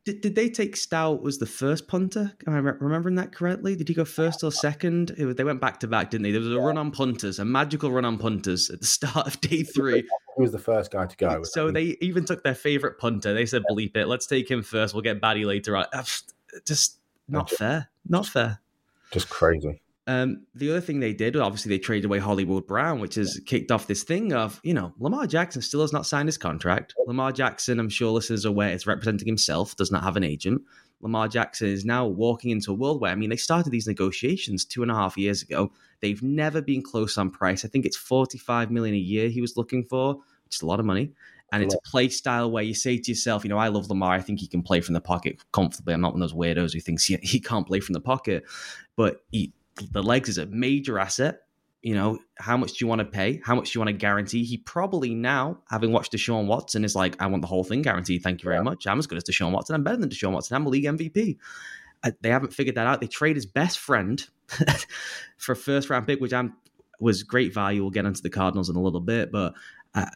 did they take Stout was the first punter? Am I remembering that correctly? Did he go first or second? They went back to back, didn't they? There was a run on punters, a magical run on punters at the start of day 3. Who was the first guy to go? So they even took their favourite punter. They said, bleep it, let's take him first. We'll get Batty later on. Just not fair. Not fair. Just crazy. The other thing they did, obviously, they traded away Hollywood Brown, which has kicked off this thing of, you know, Lamar Jackson still has not signed his contract. Lamar Jackson, I'm sure listeners are aware, is representing himself, does not have an agent. Lamar Jackson is now walking into a world where, I mean, they started these negotiations 2.5 years ago. They've never been close on price. I think it's $45 million a year he was looking for, which is a lot of money. And it's a play style where you say to yourself, you know, I love Lamar. I think he can play from the pocket comfortably. I'm not one of those weirdos who thinks he can't play from the pocket. But the legs is a major asset. You know, how much do you want to pay? How much do you want to guarantee? He probably now, having watched Deshaun Watson, is like, I want the whole thing guaranteed. Thank you very much. I'm as good as Deshaun Watson. I'm better than Deshaun Watson. I'm a league MVP. They haven't figured that out. They trade his best friend for a 1st round pick, which was great value. We'll get into the Cardinals in a little bit, but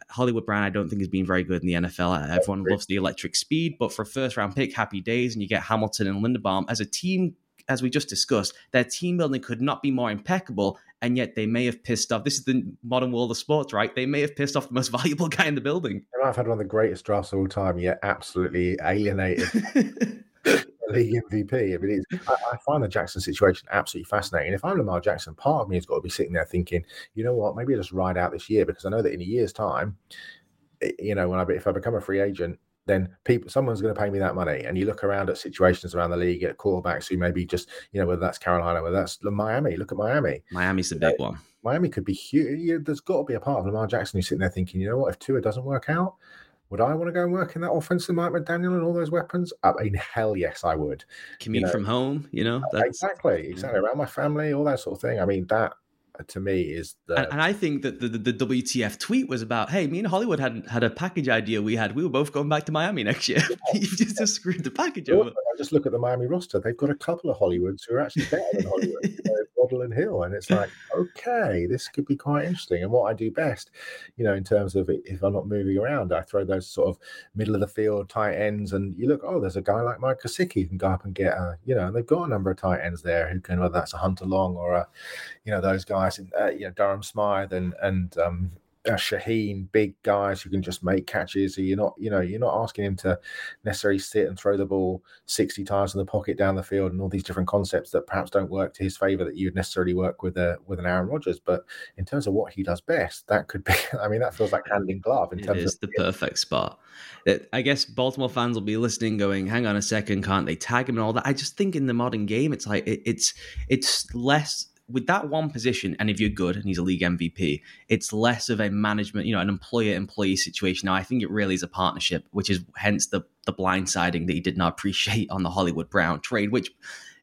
Hollywood Brown, I don't think, has been very good in the NFL. Everyone loves the electric speed, but for a 1st round pick, happy days, and you get Hamilton and Linderbaum. As a team, as we just discussed, their team building could not be more impeccable, and yet they may have pissed off. This is the modern world of sports, right? They may have pissed off the most valuable guy in the building. They might have had one of the greatest drafts of all time, yet absolutely alienated league MVP. I mean, I find the Jackson situation absolutely fascinating. If I'm Lamar Jackson, part of me has got to be sitting there thinking, you know what, maybe I'll just ride out this year, because I know that in a year's time, you know, if I become a free agent, then someone's going to pay me that money. And you look around at situations around the league at quarterbacks who maybe just, you know, whether that's Carolina, whether that's Miami. Look at Miami. Miami's the big one. Miami could be huge. There's got to be a part of Lamar Jackson who's sitting there thinking, you know what, if Tua doesn't work out, would I want to go and work in that offense with Mike McDaniel and all those weapons? I mean, hell yes, I would. Commute from home, you know? Exactly. Around my family, all that sort of thing. I mean, that to me is the... And I think that the WTF tweet was about, hey, me and Hollywood had a package idea we had. We were both going back to Miami next year. You just screwed the package over. I just look at the Miami roster. They've got a couple of Hollywoods who are actually better than Hollywood. Waddle and Hill. And it's like, okay, this could be quite interesting. And what I do best, you know, in terms of if I'm not moving around, I throw those sort of middle of the field tight ends and you look, oh, there's a guy like Mike Kosicki who can go up and get a, you know, and they've got a number of tight ends there who can, whether that's a Hunter Long or a, you know, those guys, you know, Durham Smythe and Shaheen, big guys who can just make catches. So you're not asking him to necessarily sit and throw the ball 60 times in the pocket down the field and all these different concepts that perhaps don't work to his favor that you'd necessarily work with an Aaron Rodgers. But in terms of what he does best, that could be, I mean, that feels like hand in glove in terms of... It is the perfect spot. I guess Baltimore fans will be listening going, hang on a second, can't they tag him and all that? I just think in the modern game, it's like, it's less... With that one position, and if you're good and he's a league MVP, it's less of a management, you know, an employer-employee situation. Now, I think it really is a partnership, which is hence the blindsiding that he did not appreciate on the Hollywood Brown trade, which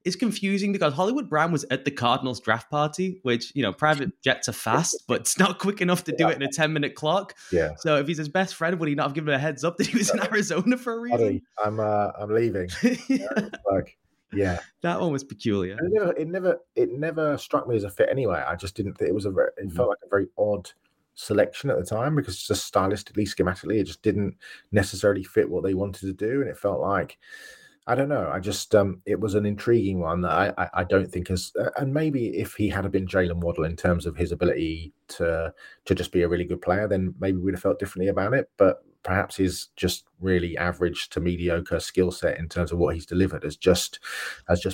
is confusing because Hollywood Brown was at the Cardinals draft party, which, you know, private jets are fast, but it's not quick enough to do it in a 10-minute clock. Yeah. So if he's his best friend, would he not have given him a heads up that he was in Arizona for a reason? I'm leaving. Yeah. Yeah, that one was peculiar. And it never struck me as a fit anyway. I just didn't think it was it felt like a very odd selection at the time because just stylistically, schematically, it just didn't necessarily fit what they wanted to do. And it felt like, I don't know. I just it was an intriguing one that I don't think has. And maybe if he had been Jalen Waddle in terms of his ability to just be a really good player, then maybe we'd have felt differently about it. But perhaps his just really average to mediocre skill set in terms of what he's delivered has just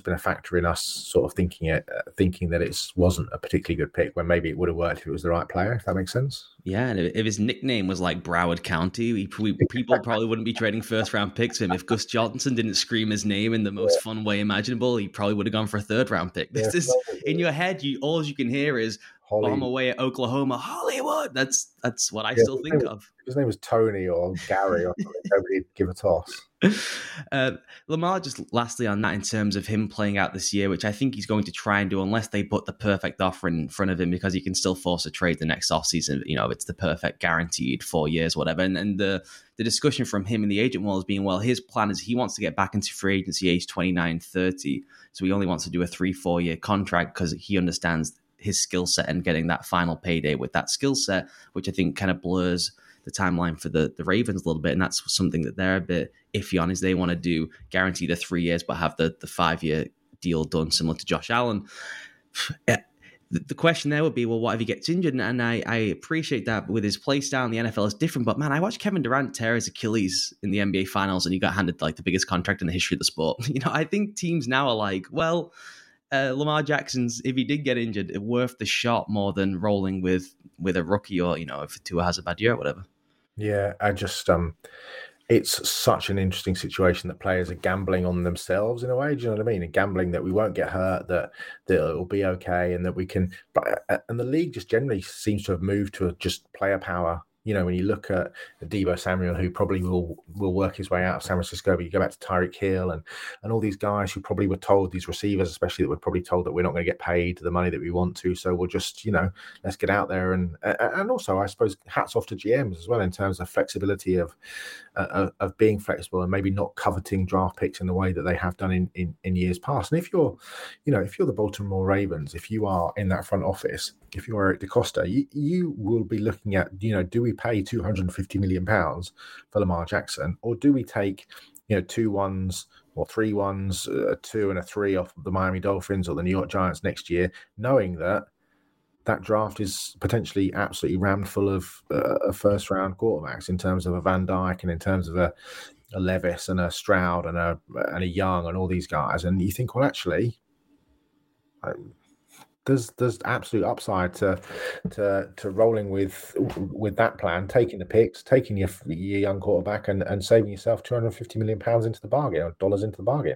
been a factor in us sort of thinking that it wasn't a particularly good pick when maybe it would have worked if it was the right player, if that makes sense. Yeah, and if his nickname was like Broward County, people probably wouldn't be trading first-round picks for him. If Gus Johnson didn't scream his name in the most fun way imaginable, he probably would have gone for a third-round pick. This is in your head, all you can hear is, bomb away at Oklahoma, Hollywood. That's what I still think of. His name was Tony or Gary or something. Nobody'd give a toss. Lamar, just lastly on that, in terms of him playing out this year, which I think he's going to try and do unless they put the perfect offer in front of him, because he can still force a trade the next offseason. You know, it's the perfect guaranteed 4 years, whatever. And the discussion from him and the agent world has been, well, his plan is he wants to get back into free agency age 29, 30. So he only wants to do a 3-4 year contract because he understands his skill set and getting that final payday with that skill set, which I think kind of blurs the timeline for the Ravens a little bit. And that's something that they're a bit iffy on, is they want to do guarantee the 3 years, but have the 5 year deal done similar to Josh Allen. The question there would be, well, what if he gets injured? And I appreciate that with his play style in the NFL is different, but man, I watched Kevin Durant tear his Achilles in the NBA finals and he got handed like the biggest contract in the history of the sport. You know, I think teams now are like, well, Lamar Jackson's, if he did get injured, it worth the shot more than rolling with a rookie or, you know, if Tua has a bad year or whatever. Yeah, I just it's such an interesting situation that players are gambling on themselves in a way. Do you know what I mean? And gambling that we won't get hurt, that it'll be okay, and that we can. But and the league just generally seems to have moved to just player power. You know, when you look at Deebo Samuel, who probably will work his way out of San Francisco, but you go back to Tyreek Hill and all these guys who probably were told, these receivers especially, that were probably told that we're not going to get paid the money that we want to, so we'll just, you know, let's get out there. And also, I suppose, hats off to GMs as well in terms of flexibility of being flexible and maybe not coveting draft picks in the way that they have done in years past. And if you're, you know, if you're the Baltimore Ravens, if you are in that front office, if you're Eric DeCosta, you will be looking at, you know, do we pay £250 million for Lamar Jackson, or do we take, you know, 2 1s or 3 1s, a 2 and a 3 off the Miami Dolphins or the New York Giants next year, knowing that draft is potentially absolutely rammed full of first round quarterbacks in terms of a Van Dyke and in terms of a Levis and a Stroud and a Young and all these guys, and you think, well, actually, there's absolute upside to rolling with that plan, taking the picks, taking your young quarterback, and saving yourself £250 million into the bargain, or dollars into the bargain.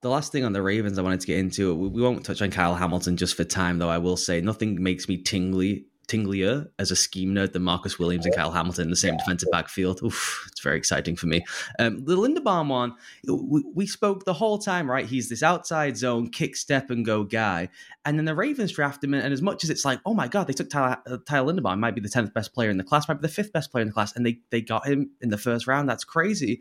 The last thing on the Ravens I wanted to get into, we won't touch on Kyle Hamilton just for time, though I will say nothing makes me tinglier as a scheme nerd than Marcus Williams and Kyle Hamilton in the same defensive backfield. Oof, it's very exciting for me. The Linderbaum one, we spoke the whole time, right? He's this outside zone, kick, step, and go guy. And then the Ravens draft him, and as much as it's like, oh my God, they took Tyler Linderbaum, might be the 10th best player in the class, might be the 5th best player in the class, and they got him in the first round. That's crazy.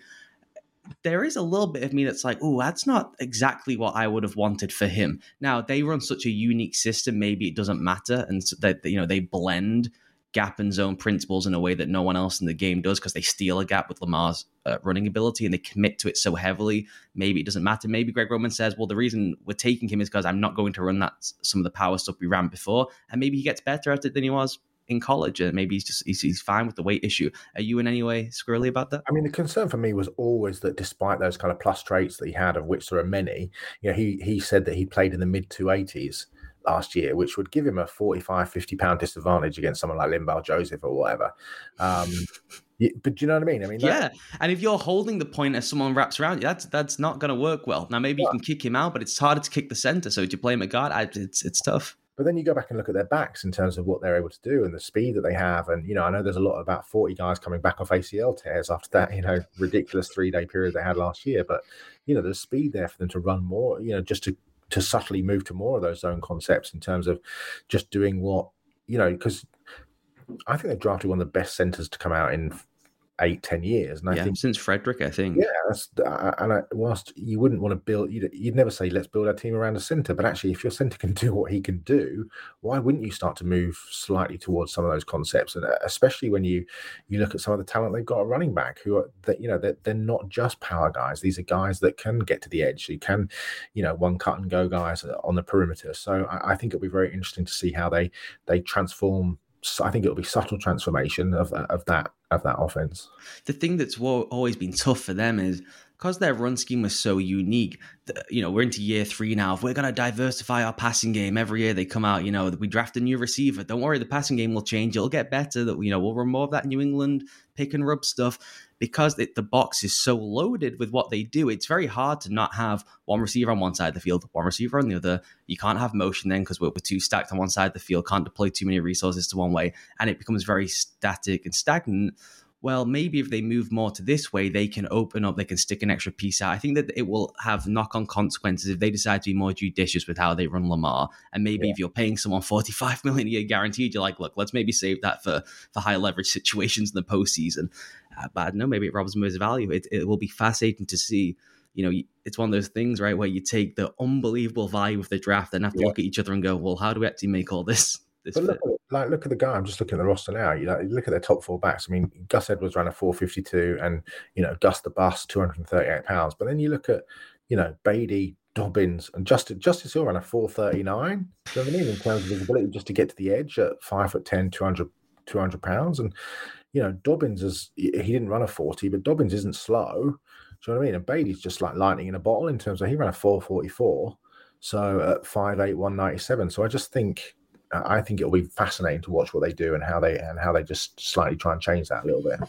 There is a little bit of me that's like, oh, that's not exactly what I would have wanted for him. Now, they run such a unique system, maybe it doesn't matter, and so that, you know, they blend gap and zone principles in a way that no one else in the game does, because they steal a gap with Lamar's running ability and they commit to it so heavily. Maybe it doesn't matter. Maybe Greg Roman says, well, the reason we're taking him is because I'm not going to run some of the power stuff we ran before, and maybe he gets better at it than he was in college, and maybe he's fine with the weight issue. Are you in any way squirrely about that? I mean, the concern for me was always that despite those kind of plus traits that he had, of which there are many, you know, he said that he played in the mid 280s last yeyear, which would give him a 45, 50 pound disadvantage against someone like Linval Joseph or whatever. But do you know what I mean? I mean, and if you're holding the point as someone wraps around you, that's not going to work well. Now, maybe you can kick him out, but it's harder to kick the center. So do you play him at guard? It's tough. But then you go back and look at their backs in terms of what they're able to do and the speed that they have. And, you know, I know there's a lot about 40 guys coming back off ACL tears after that, you know, ridiculous 3-day period they had last year. But, you know, there's speed there for them to run more, you know, just to subtly move to more of those zone concepts in terms of just doing what, you know, because I think they've drafted one of the best centers to come out in 8-10 years, and I think since Frederick, whilst you wouldn't want to build, you'd never say let's build our team around a center, but actually, if your center can do what he can do, why wouldn't you start to move slightly towards some of those concepts? And especially when you look at some of the talent they've got at running back, who are that, you know, they're not just power guys. These are guys that can get to the edge, who can, you know, one cut and go guys on the perimeter. So I think it'll be very interesting to see how they transform. I think it'll be subtle transformation of that offense. The thing that's always been tough for them is because their run scheme was so unique. You know, we're into year 3 now. If we're going to diversify our passing game every year, they come out, you know, we draft a new receiver. Don't worry, the passing game will change. It'll get better. That, you know, we'll run more of that New England pick and rub stuff. Because the box is so loaded with what they do, it's very hard to not have one receiver on one side of the field, one receiver on the other. You can't have motion then because we're too stacked on one side of the field, can't deploy too many resources to one way, and it becomes very static and stagnant. Well, maybe if they move more to this way, they can open up, they can stick an extra piece out. I think that it will have knock-on consequences if they decide to be more judicious with how they run Lamar. And maybe if you're paying someone $45 million a year guaranteed, you're like, look, let's maybe save that for high-leverage situations in the postseason. But I don't know, maybe it robs him of his value. It will be fascinating to see. You know, it's one of those things, right, where you take the unbelievable value of the draft and have to look at each other and go, well, how do we actually make all this? But look at the guy. I'm just looking at the roster now. You know, look at their top 4 backs. I mean, Gus Edwards ran a 4.52, and, you know, Gus the Bus, 238 pounds. But then you look at, you know, Beatty, Dobbins, and Justice Hill ran a 4.39. Do you know what I mean? In terms of his ability just to get to the edge at 5'10", 200 pounds. And, you know, Dobbins he didn't run a 40, but Dobbins isn't slow. Do you know what I mean? And Beatty's just like lightning in a bottle in terms of he ran a 4.44. So at 5'8", 197. So I think it'll be fascinating to watch what they do and how they just slightly try and change that a little bit.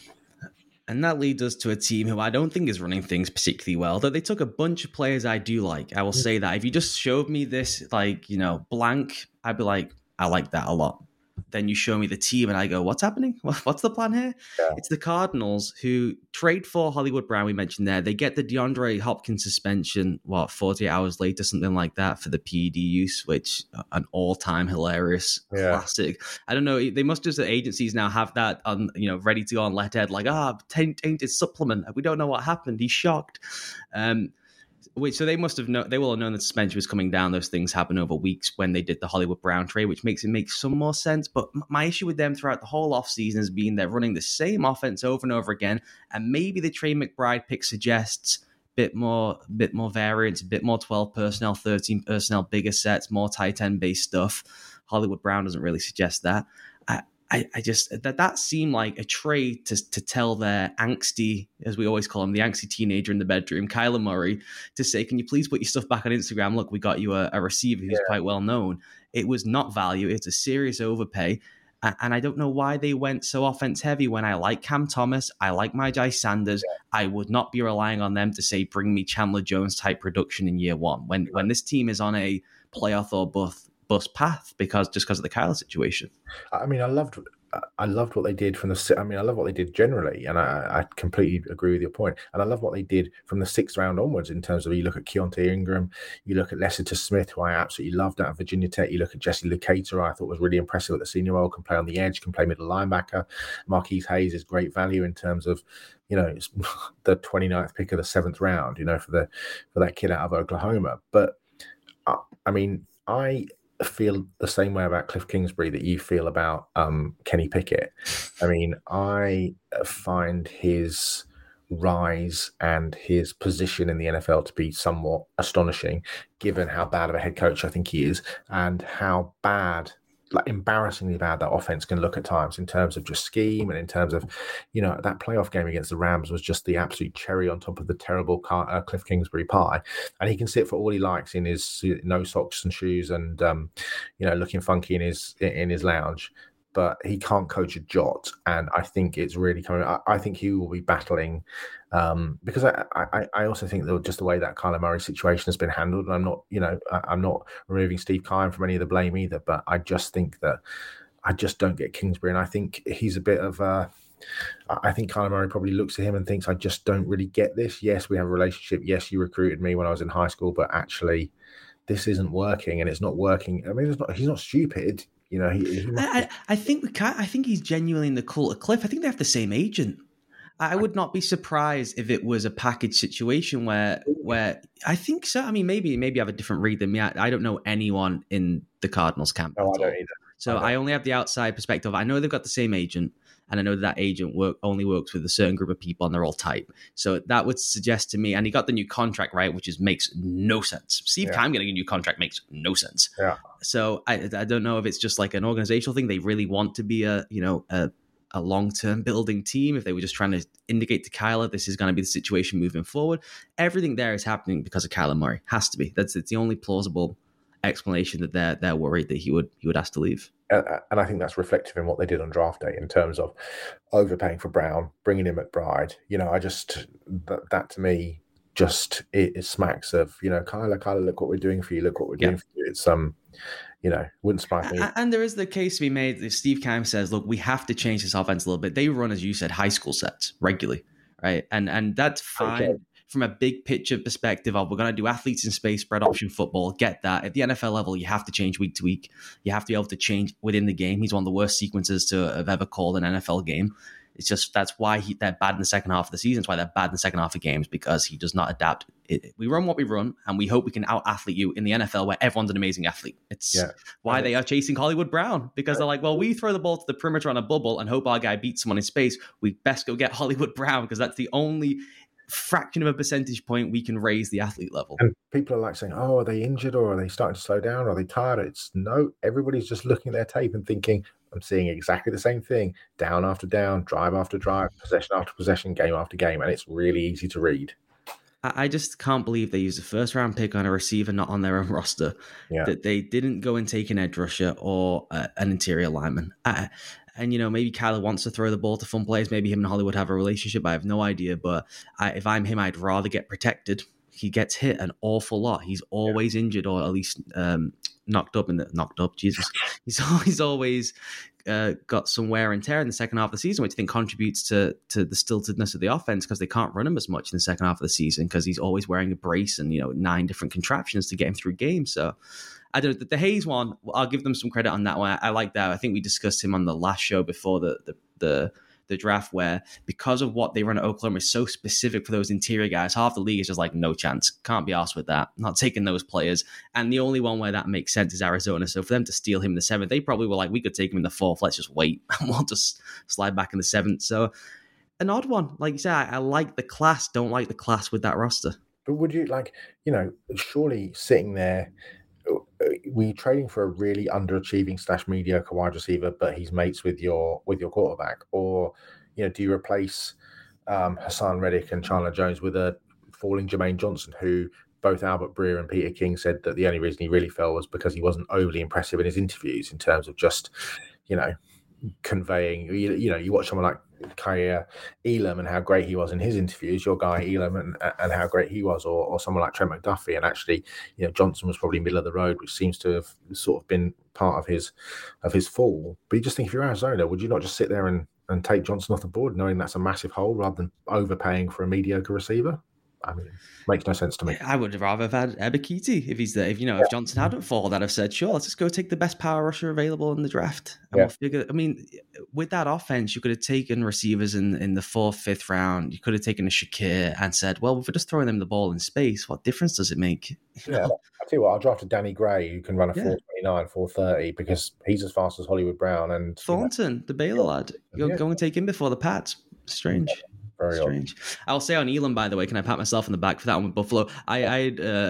And that leads us to a team who I don't think is running things particularly well, though they took a bunch of players I do like. I will say that. If you just showed me this, like, you know, blank, I'd be like, I like that a lot. Then you show me the team and I go, what's happening? What's the plan here? Yeah. It's the Cardinals who trade for Hollywood Brown, we mentioned there. They get the DeAndre Hopkins suspension, 48 hours later, something like that, for the PED use, which an all-time hilarious classic. I don't know. They must just, the agencies now have that on, you know, ready to go on letterhead, like, tainted supplement. We don't know what happened. He's shocked. So they must have known, they will have known that suspension was coming down. Those things happen over weeks when they did the Hollywood Brown trade, which makes it make some more sense. But my issue with them throughout the whole offseason has been they're running the same offense over and over again. And maybe the Trey McBride pick suggests bit more variance, a bit more 12 personnel, 13 personnel, bigger sets, more tight end based stuff. Hollywood Brown doesn't really suggest that. I just that seemed like a trade to tell their angsty, as we always call him, the angsty teenager in the bedroom, Kyler Murray, to say, can you please put your stuff back on Instagram? Look, we got you a receiver who's quite well known. It was not value. It's a serious overpay. And I don't know why they went so offense heavy when I like Cam Thomas, I like Majai Sanders. I would not be relying on them to say, bring me Chandler Jones type production in year one when this team is on a playoff or bust path because of the Kyler situation. I mean, I loved what they did from the. I mean, I love what they did generally, and I completely agree with your point. And I love what they did from the sixth round onwards in terms of you look at Keontae Ingram, you look at Lester Smith, who I absolutely loved out of Virginia Tech. You look at Jesse Lucater, who I thought was really impressive at the senior role, can play on the edge, can play middle linebacker. Marquise Hayes is great value in terms of, you know, it's the 29th pick of the seventh round, you know, for that kid out of Oklahoma. But I mean, I feel the same way about Cliff Kingsbury that you feel about Kenny Pickett. I mean, I find his rise and his position in the NFL to be somewhat astonishing, given how bad of a head coach I think he is and how bad, like embarrassingly bad, that offense can look at times in terms of just scheme and in terms of, you know, that playoff game against the Rams was just the absolute cherry on top of the terrible Cliff Kingsbury pie. And he can sit for all he likes in his no socks and shoes and, you know, looking funky in his lounge, but he can't coach a jot. And I think it's really coming. I think he will be battling because I also think that just the way that Kyler Murray situation has been handled, and I'm not removing Steve Keim from any of the blame either, but I just think that I just don't get Kingsbury. And I think he's a bit of a, I think Kyler Murray probably looks at him and thinks, I just don't really get this. Yes, we have a relationship. Yes, you recruited me when I was in high school, but actually this isn't working and it's not working. I mean, he's not stupid. You know, I think he's genuinely in the cult of Cliff. I think they have the same agent. I would not be surprised if it was a package situation where I think so. I mean, maybe I have a different read than me. I don't know anyone in the Cardinals camp. No, I don't either. So I only have the outside perspective. I know they've got the same agent, and I know that agent only works with a certain group of people, and they're all type. So that would suggest to me, and he got the new contract, right, which makes no sense. Steve Keim getting a new contract makes no sense. Yeah. So I don't know if it's just like an organizational thing. They really want to be a long-term building team. If they were just trying to indicate to Kyler, this is going to be the situation moving forward. Everything there is happening because of Kyler Murray. Has to be. It's the only plausible explanation that they're worried that he would ask to leave. And I think that's reflective in what they did on draft day in terms of overpaying for Brown, bringing in McBride. You know, I just, that to me, just it smacks of, you know, Kyler, look what we're doing for you. Look what we're doing for you. It's, you know, wouldn't surprise me. And there is the case to be made that Steve Keim says, look, we have to change this offense a little bit. They run, as you said, high school sets regularly, right? And that's fine. Okay. From a big picture perspective of we're going to do athletes in space, spread option football, get that. At the NFL level, you have to change week to week. You have to be able to change within the game. He's one of the worst sequences to have ever called an NFL game. It's just that's why they're bad in the second half of the season. It's why they're bad in the second half of games, because he does not adapt. We run what we run, and we hope we can out-athlete you in the NFL where everyone's an amazing athlete. It's why they are chasing Hollywood Brown, because they're like, well, we throw the ball to the perimeter on a bubble and hope our guy beats someone in space. We best go get Hollywood Brown because that's the only fraction of a percentage point we can raise the athlete level. And people are like saying, oh, are they injured or are they starting to slow down? Or are they tired? It's no, everybody's just looking at their tape and thinking, I'm seeing exactly the same thing, down after down, drive after drive, possession after possession, game after game. And it's really easy to read. I just can't believe they used a first round pick on a receiver not on their own roster, that they didn't go and take an edge rusher or an interior lineman. And, you know, maybe Kyler wants to throw the ball to fun players. Maybe him and Hollywood have a relationship. I have no idea. But if I'm him, I'd rather get protected. He gets hit an awful lot. He's always injured, or at least knocked up. Jesus. He's always got some wear and tear in the second half of the season, which I think contributes to the stiltedness of the offense, because they can't run him as much in the second half of the season because he's always wearing a brace and, you know, 9 different contraptions to get him through games. So I don't know. The Hayes one, I'll give them some credit on that one. I like that. I think we discussed him on the last show before the draft, where because of what they run at Oklahoma is so specific for those interior guys, half the league is just like, no chance. Can't be arsed with that. Not taking those players. And the only one where that makes sense is Arizona. So for them to steal him in the 7th, they probably were like, we could take him in the 4th. Let's just wait. And we'll just slide back in the 7th. So an odd one. Like you said, I like the class. Don't like the class with that roster. But would you, like, you know, surely sitting there we're trading for a really underachieving / mediocre wide receiver, but he's mates with your quarterback? Or, you know, do you replace Hassan Reddick and Chandler Jones with a falling Jermaine Johnson, who both Albert Breer and Peter King said that the only reason he really fell was because he wasn't overly impressive in his interviews in terms of just, you know, conveying, you know, you watch someone like Kaya Elam and how great he was in his interviews, your guy Elam and how great he was, or someone like Trent McDuffie, and actually, you know, Johnson was probably middle of the road, which seems to have sort of been part of his fall. But you just think, if you're Arizona, would you not just sit there and take Johnson off the board, knowing that's a massive hole, rather than overpaying for a mediocre receiver? I mean, it makes no sense to me. I would rather have had Ebiketie if he's there. If, you know, if Johnson hadn't fallen, I'd have said, sure, let's just go take the best power rusher available in the draft. And we'll figure. I mean, with that offense, you could have taken receivers in the 4th, 5th round. You could have taken a Shakir and said, well, if we're just throwing them the ball in space, what difference does it make? Yeah, I'll tell you what, I'll draft a Danny Gray who can run a 4.29, 4.30 because he's as fast as Hollywood Brown. And Thornton, you know, the Baylor lad. You're going to take him before the Pats. Strange. Yeah. Very strange. I'll say on Elam, by the way, can I pat myself on the back for that one with Buffalo? I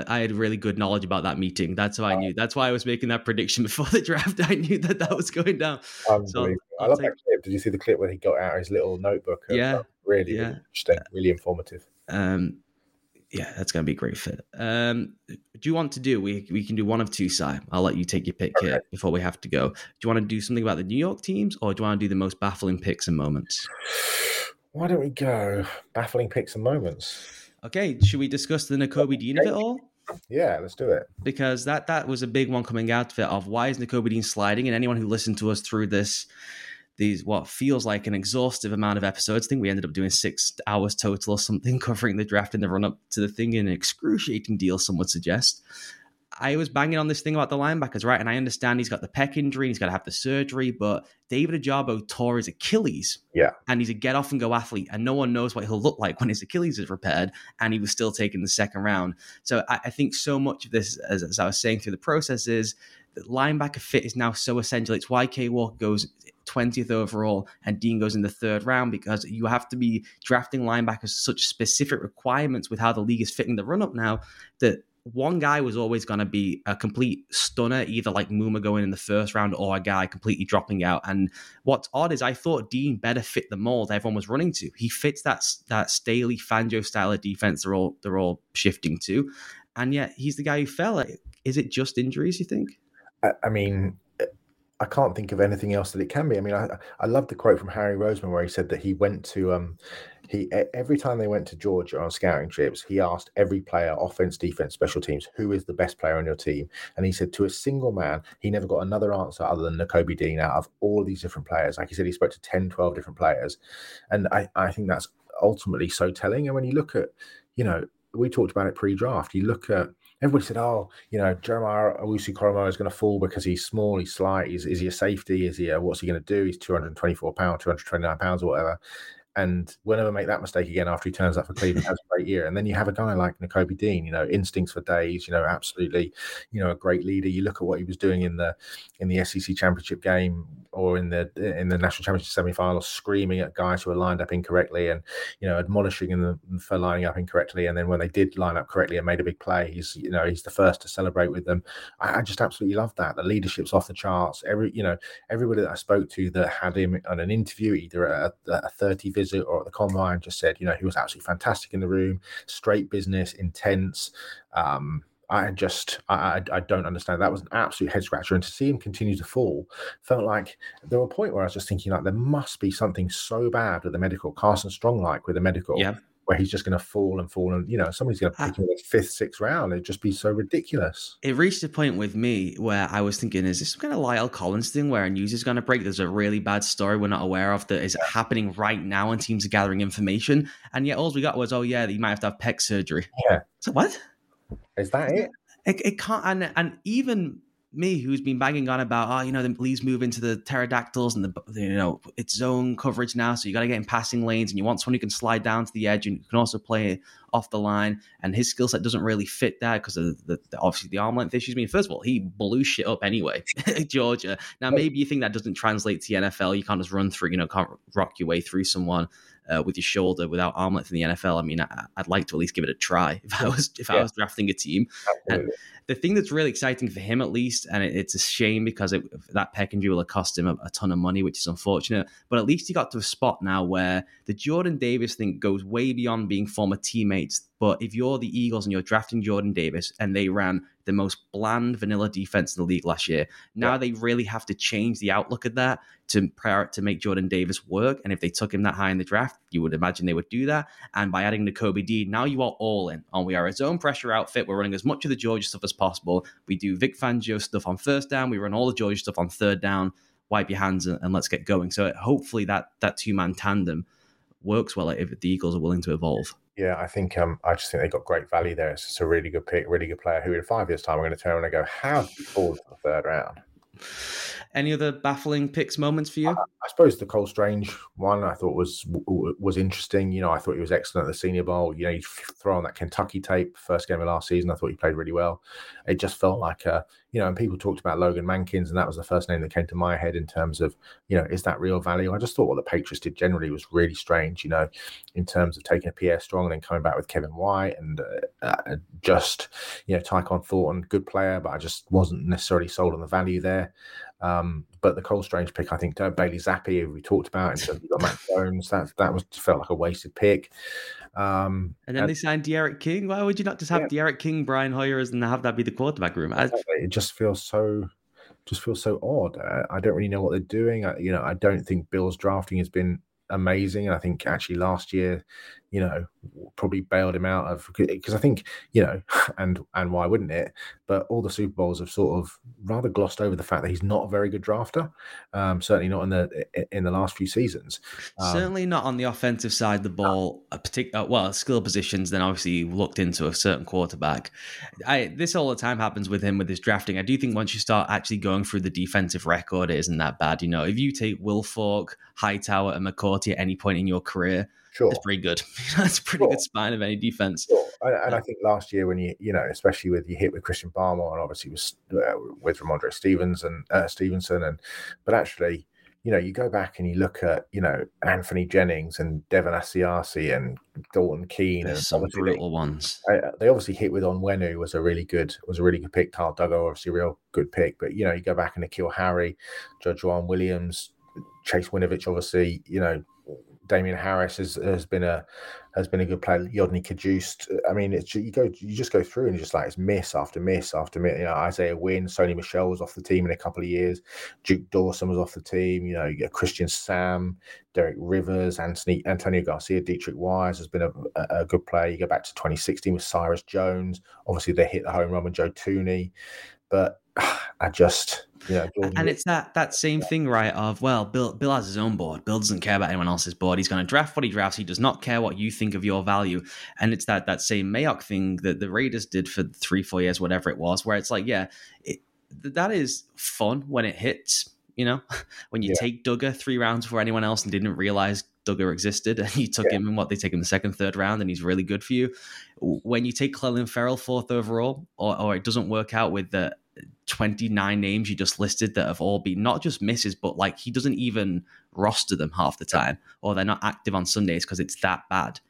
had really good knowledge about that meeting. That's why I knew. That's why I was making that prediction before the draft. I knew that was going down. So I love that clip. Did you see the clip where he got out his little notebook? Yeah. Really interesting. Really informative. Yeah, that's going to be a great fit. Do you want to do? We can do one of two, Cy. I'll let you take your pick here before we have to go. Do you want to do something about the New York teams, or do you want to do the most baffling picks and moments? Why don't we go baffling picks and moments? Okay, should we discuss the Nakobe Dean of it all? Yeah, let's do it. Because that was a big one coming out of it, of why is Nakobe Dean sliding? And anyone who listened to us through these what feels like an exhaustive amount of episodes, I think we ended up doing 6 hours total or something, covering the draft and the run-up to the thing in an excruciating deal, some would suggest. I was banging on this thing about the linebackers, right? And I understand he's got the pec injury, he's got to have the surgery, but David Ajabo tore his Achilles. Yeah. And he's a get-off-and-go athlete, and no one knows what he'll look like when his Achilles is repaired, and he was still taken the 2nd round. So I think so much of this, as I was saying through the process, is that linebacker fit is now so essential. It's why Kay Walker goes 20th overall and Dean goes in the 3rd round, because you have to be drafting linebackers such specific requirements with how the league is fitting the run-up now that one guy was always going to be a complete stunner, either like Muma going in the 1st round or a guy completely dropping out. And what's odd is I thought Dean better fit the mold everyone was running to. He fits that Staley, Fangio style of defense they're all shifting to. And yet he's the guy who fell. Is it just injuries, you think? I mean, I can't think of anything else that it can be. I mean, I love the quote from Harry Roseman where he said that he went to... every time they went to Georgia on scouting trips, he asked every player, offense, defense, special teams, who is the best player on your team? And he said to a single man, he never got another answer other than Nakobe Dean out of all these different players. Like he said, he spoke to 10, 12 different players. And I think that's ultimately so telling. And when you look at, you know, we talked about it pre-draft, you look at, everybody said, oh, you know, Jeremiah Owusu-Koramoah is going to fall because he's small, he's slight, is he a safety? Is he what's he going to do? He's 224 pounds, 229 pounds or whatever. And we'll never make that mistake again after he turns up for Cleveland. Has a great year. And then you have a guy like Nakobe Dean, you know, instincts for days, you know, absolutely, you know, a great leader. You look at what he was doing in the SEC championship game or in the national championship semifinal, screaming at guys who were lined up incorrectly and, you know, admonishing them for lining up incorrectly. And then when they did line up correctly and made a big play, he's the first to celebrate with them. I just absolutely love that. The leadership's off the charts. Everybody that I spoke to that had him on an interview, either at a 30 visit or at the combine, just said, you know, he was absolutely fantastic in the room, straight business, intense. I don't understand. That was an absolute head scratcher. And to see him continue to fall felt like there were a point where I was just thinking, like, there must be something so bad with the medical, Carson Strong like with the medical, where he's just going to fall and, you know, somebody's going to pick him in the 5th, 6th round. It'd just be so ridiculous. It reached a point with me where I was thinking, is this some kind of Lyle Collins thing where a news is going to break? There's a really bad story we're not aware of that is happening right now and teams are gathering information. And yet all we got was, oh, yeah, he might have to have pec surgery. Yeah. So what? Is that it? It can't. And even... me, who's been banging on about, oh, you know, the league's moving to the pterodactyls and the, you know, it's zone coverage now, so you got to get in passing lanes and you want someone who can slide down to the edge and can also play off the line, and his skill set doesn't really fit that because of obviously the arm length issues. I mean, first of all, he blew shit up anyway, Georgia. Now, maybe you think that doesn't translate to the NFL. You can't just run through, you know, can't rock your way through someone. with your shoulder without arm length in the NFL. I mean, I'd like to at least give it a try if I was drafting a team. Absolutely. And the thing that's really exciting for him, at least, and it's a shame because that pec injury will have cost him a ton of money, which is unfortunate. But at least he got to a spot now where the Jordan Davis thing goes way beyond being former teammates. But if you're the Eagles and you're drafting Jordan Davis and they ran the most bland vanilla defense in the league last year, now they really have to change the outlook of that to make Jordan Davis work. And if they took him that high in the draft, you would imagine they would do that. And by adding Nakobe Dean, now you are all in. And we are a zone pressure outfit. We're running as much of the Georgia stuff as possible. We do Vic Fangio stuff on first down. We run all the Georgia stuff on third down. Wipe your hands and let's get going. So hopefully that two-man tandem works well if the Eagles are willing to evolve. Yeah, I think I just think they got great value there. It's just a really good pick, really good player who in 5 years' time we're going to turn around and go, how did you fall to the third round? Any other baffling picks, moments for you? I suppose the Cole Strange one I thought was interesting. You know, I thought he was excellent at the Senior Bowl. You know, you throw on that Kentucky tape, first game of last season, I thought he played really well. It just felt like, you know, and people talked about Logan Mankins, and that was the first name that came to my head in terms of, you know, is that real value? I just thought what the Patriots did generally was really strange, you know, in terms of taking a Pierre Strong and then coming back with Kevin White and just, you know, Tyquan Thornton, good player, but I just wasn't necessarily sold on the value there. But the Cole Strange pick, I think, Bailey Zappe, who we talked about, in terms of Matt Jones, that felt like a wasted pick. And then they signed De'Aaron King. Why would you not just have De'Aaron King, Brian Hoyer, and have that be the quarterback room? It just feels so odd. I don't really know what they're doing. I don't think Bill's drafting has been amazing, and I think actually last year, you know, probably bailed him out of, because I think, you know, and why wouldn't it, but all the Super Bowls have sort of rather glossed over the fact that he's not a very good drafter, certainly not in the last few seasons, certainly not on the offensive side of the ball, skill positions. Then obviously looked into a certain quarterback. This all the time happens with him with his drafting. I do think once you start actually going through the defensive record, it isn't that bad. You know, if you take Wilfork, Hightower and McCourty at any point in your career, sure, it's pretty good. That's a pretty good spine of any defense. Sure. And I think last year when you know, especially with you hit with Christian Barmore and obviously with Ramondre Stevenson, but actually, you know, you go back and you look at, you know, Anthony Jennings and Devin Asiasi and Dalton Keene. There's and some brutal ones. They obviously hit with Onwenu, was a really good pick. Carl Duggar, obviously a real good pick. But, you know, you go back and N'Keal Harry, Juwan Williams, Chase Winovich, obviously, you know, Damian Harris has been a good player. Yodney Caduce. I mean, you just go through and you're just like, it's miss after miss after miss. You know, Isaiah Wynn, Sony Michel was off the team in a couple of years. Duke Dawson was off the team. You know, you get Christian Sam, Derek Rivers, Antonio Garcia, Dietrich Wise has been a good player. You go back to 2016 with Cyrus Jones. Obviously, they hit the home run with Joe Tooney, but I just. Yeah, and it's that same thing, right? Of, well, Bill has his own board. Bill doesn't care about anyone else's board. He's going to draft what he drafts. He does not care what you think of your value. And it's that same Mayock thing that the Raiders did for 3-4 years, whatever it was, where it's like, that is fun when it hits. You know, when you take Duggar 3 rounds before anyone else and didn't realize Duggar existed, and you took him in what they take in the 2nd, 3rd round, and he's really good for you. When you take Clelin Ferrell 4th overall, or it doesn't work out with the 29 names you just listed that have all been not just misses, but like he doesn't even roster them half the time, or they're not active on Sundays because it's that bad.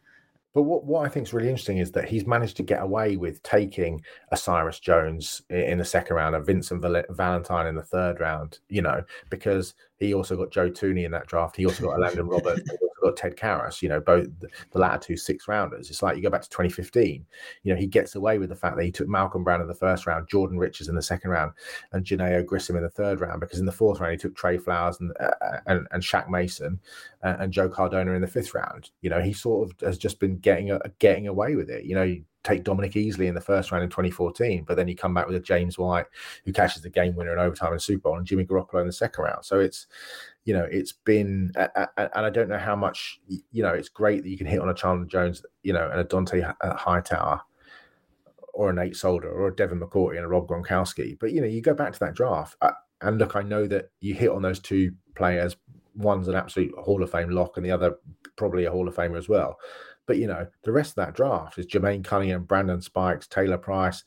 But what I think is really interesting is that he's managed to get away with taking a Cyrus Jones in the 2nd round, a Vincent Valentine in the 3rd round, you know, because he also got Joe Tooney in that draft. He also got Landon Roberts. He also got Ted Karras, you know, both the latter 2 6th rounders. It's like you go back to 2015, you know, he gets away with the fact that he took Malcolm Brown in the 1st round, Jordan Richards in the 2nd round, and Janoa Grissom in the 3rd round, because in the 4th round, he took Trey Flowers and Shaq Mason and Joe Cardona in the 5th round. You know, he sort of has just been getting away with it. You know, you take Dominic Easley in the 1st round in 2014, but then you come back with a James White who catches the game winner in overtime in Super Bowl, and Jimmy Garoppolo in the 2nd round. So it's, you know, it's been, and I don't know how much, you know, it's great that you can hit on a Chandler Jones, you know, and a Dont'a Hightower, or a Nate Solder, or a Devin McCourty and a Rob Gronkowski. But, you know, you go back to that draft, and look, I know that you hit on those 2 players. One's an absolute Hall of Fame lock, and the other probably a Hall of Famer as well. But, you know, the rest of that draft is Jermaine Cunningham, Brandon Spikes, Taylor Price,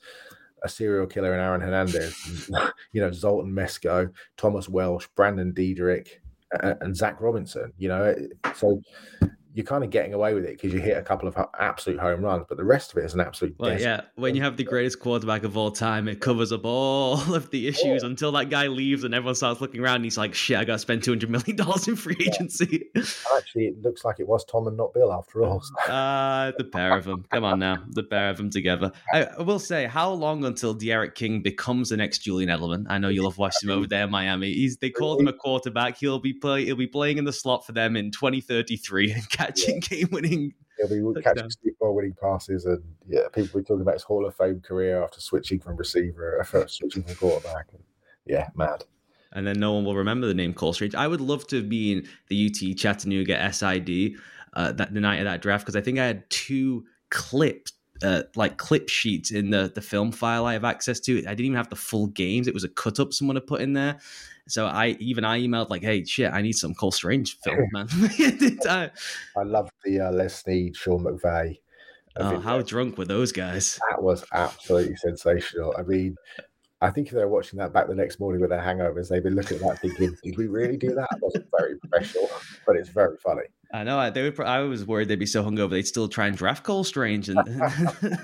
a serial killer in Aaron Hernandez, you know, Zoltan Mesko, Thomas Welsh, Brandon Diederich, and Zach Robinson, you know. So you're kind of getting away with it because you hit a couple of absolute home runs, but the rest of it is an absolute disaster. Yeah, when you have the greatest quarterback of all time, it covers up all of the issues until that guy leaves and everyone starts looking around and he's like, shit, I got to spend $200 million in free agency. Actually, it looks like it was Tom and not Bill after all. So. The pair of them. Come on now. The pair of them together. I will say, how long until De'Aaron King becomes the next Julian Edelman? I know you'll have watched him over there in Miami. They called him a quarterback. He'll be playing in the slot for them in 2033 and catching game-winning. He'll be catching ball-winning passes, and people be talking about his Hall of Fame career after switching from quarterback. And, mad. And then no one will remember the name Cole Strange. I would love to be in the UT Chattanooga SID the night of that draft, because I think I had two clip sheets in the film file I have access to. I didn't even have the full games. It was a cut up someone had put in there. So I emailed like, hey, shit, I need some Cole Strange film, man. I love the Les Snead, Sean McVay. How drunk were those guys? That was absolutely sensational. I mean, I think if they were watching that back the next morning with their hangovers, they'd be looking at that thinking, did we really do that? It wasn't very professional, but it's very funny. I know. I was worried they'd be so hungover they'd still try and draft Cole Strange. All right,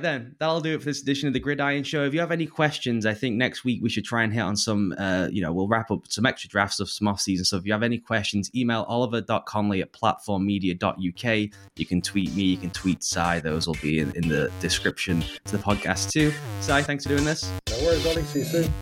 then. That'll do it for this edition of the Gridiron Show. If you have any questions, I think next week we should try and hit on some, we'll wrap up some extra drafts of some off-season. So if you have any questions, email oliver.conley@platformmedia.uk. You can tweet me. You can tweet Cy. Those will be in the description to the podcast too. Cy, thanks for doing this. No worries, Ollie. See you soon.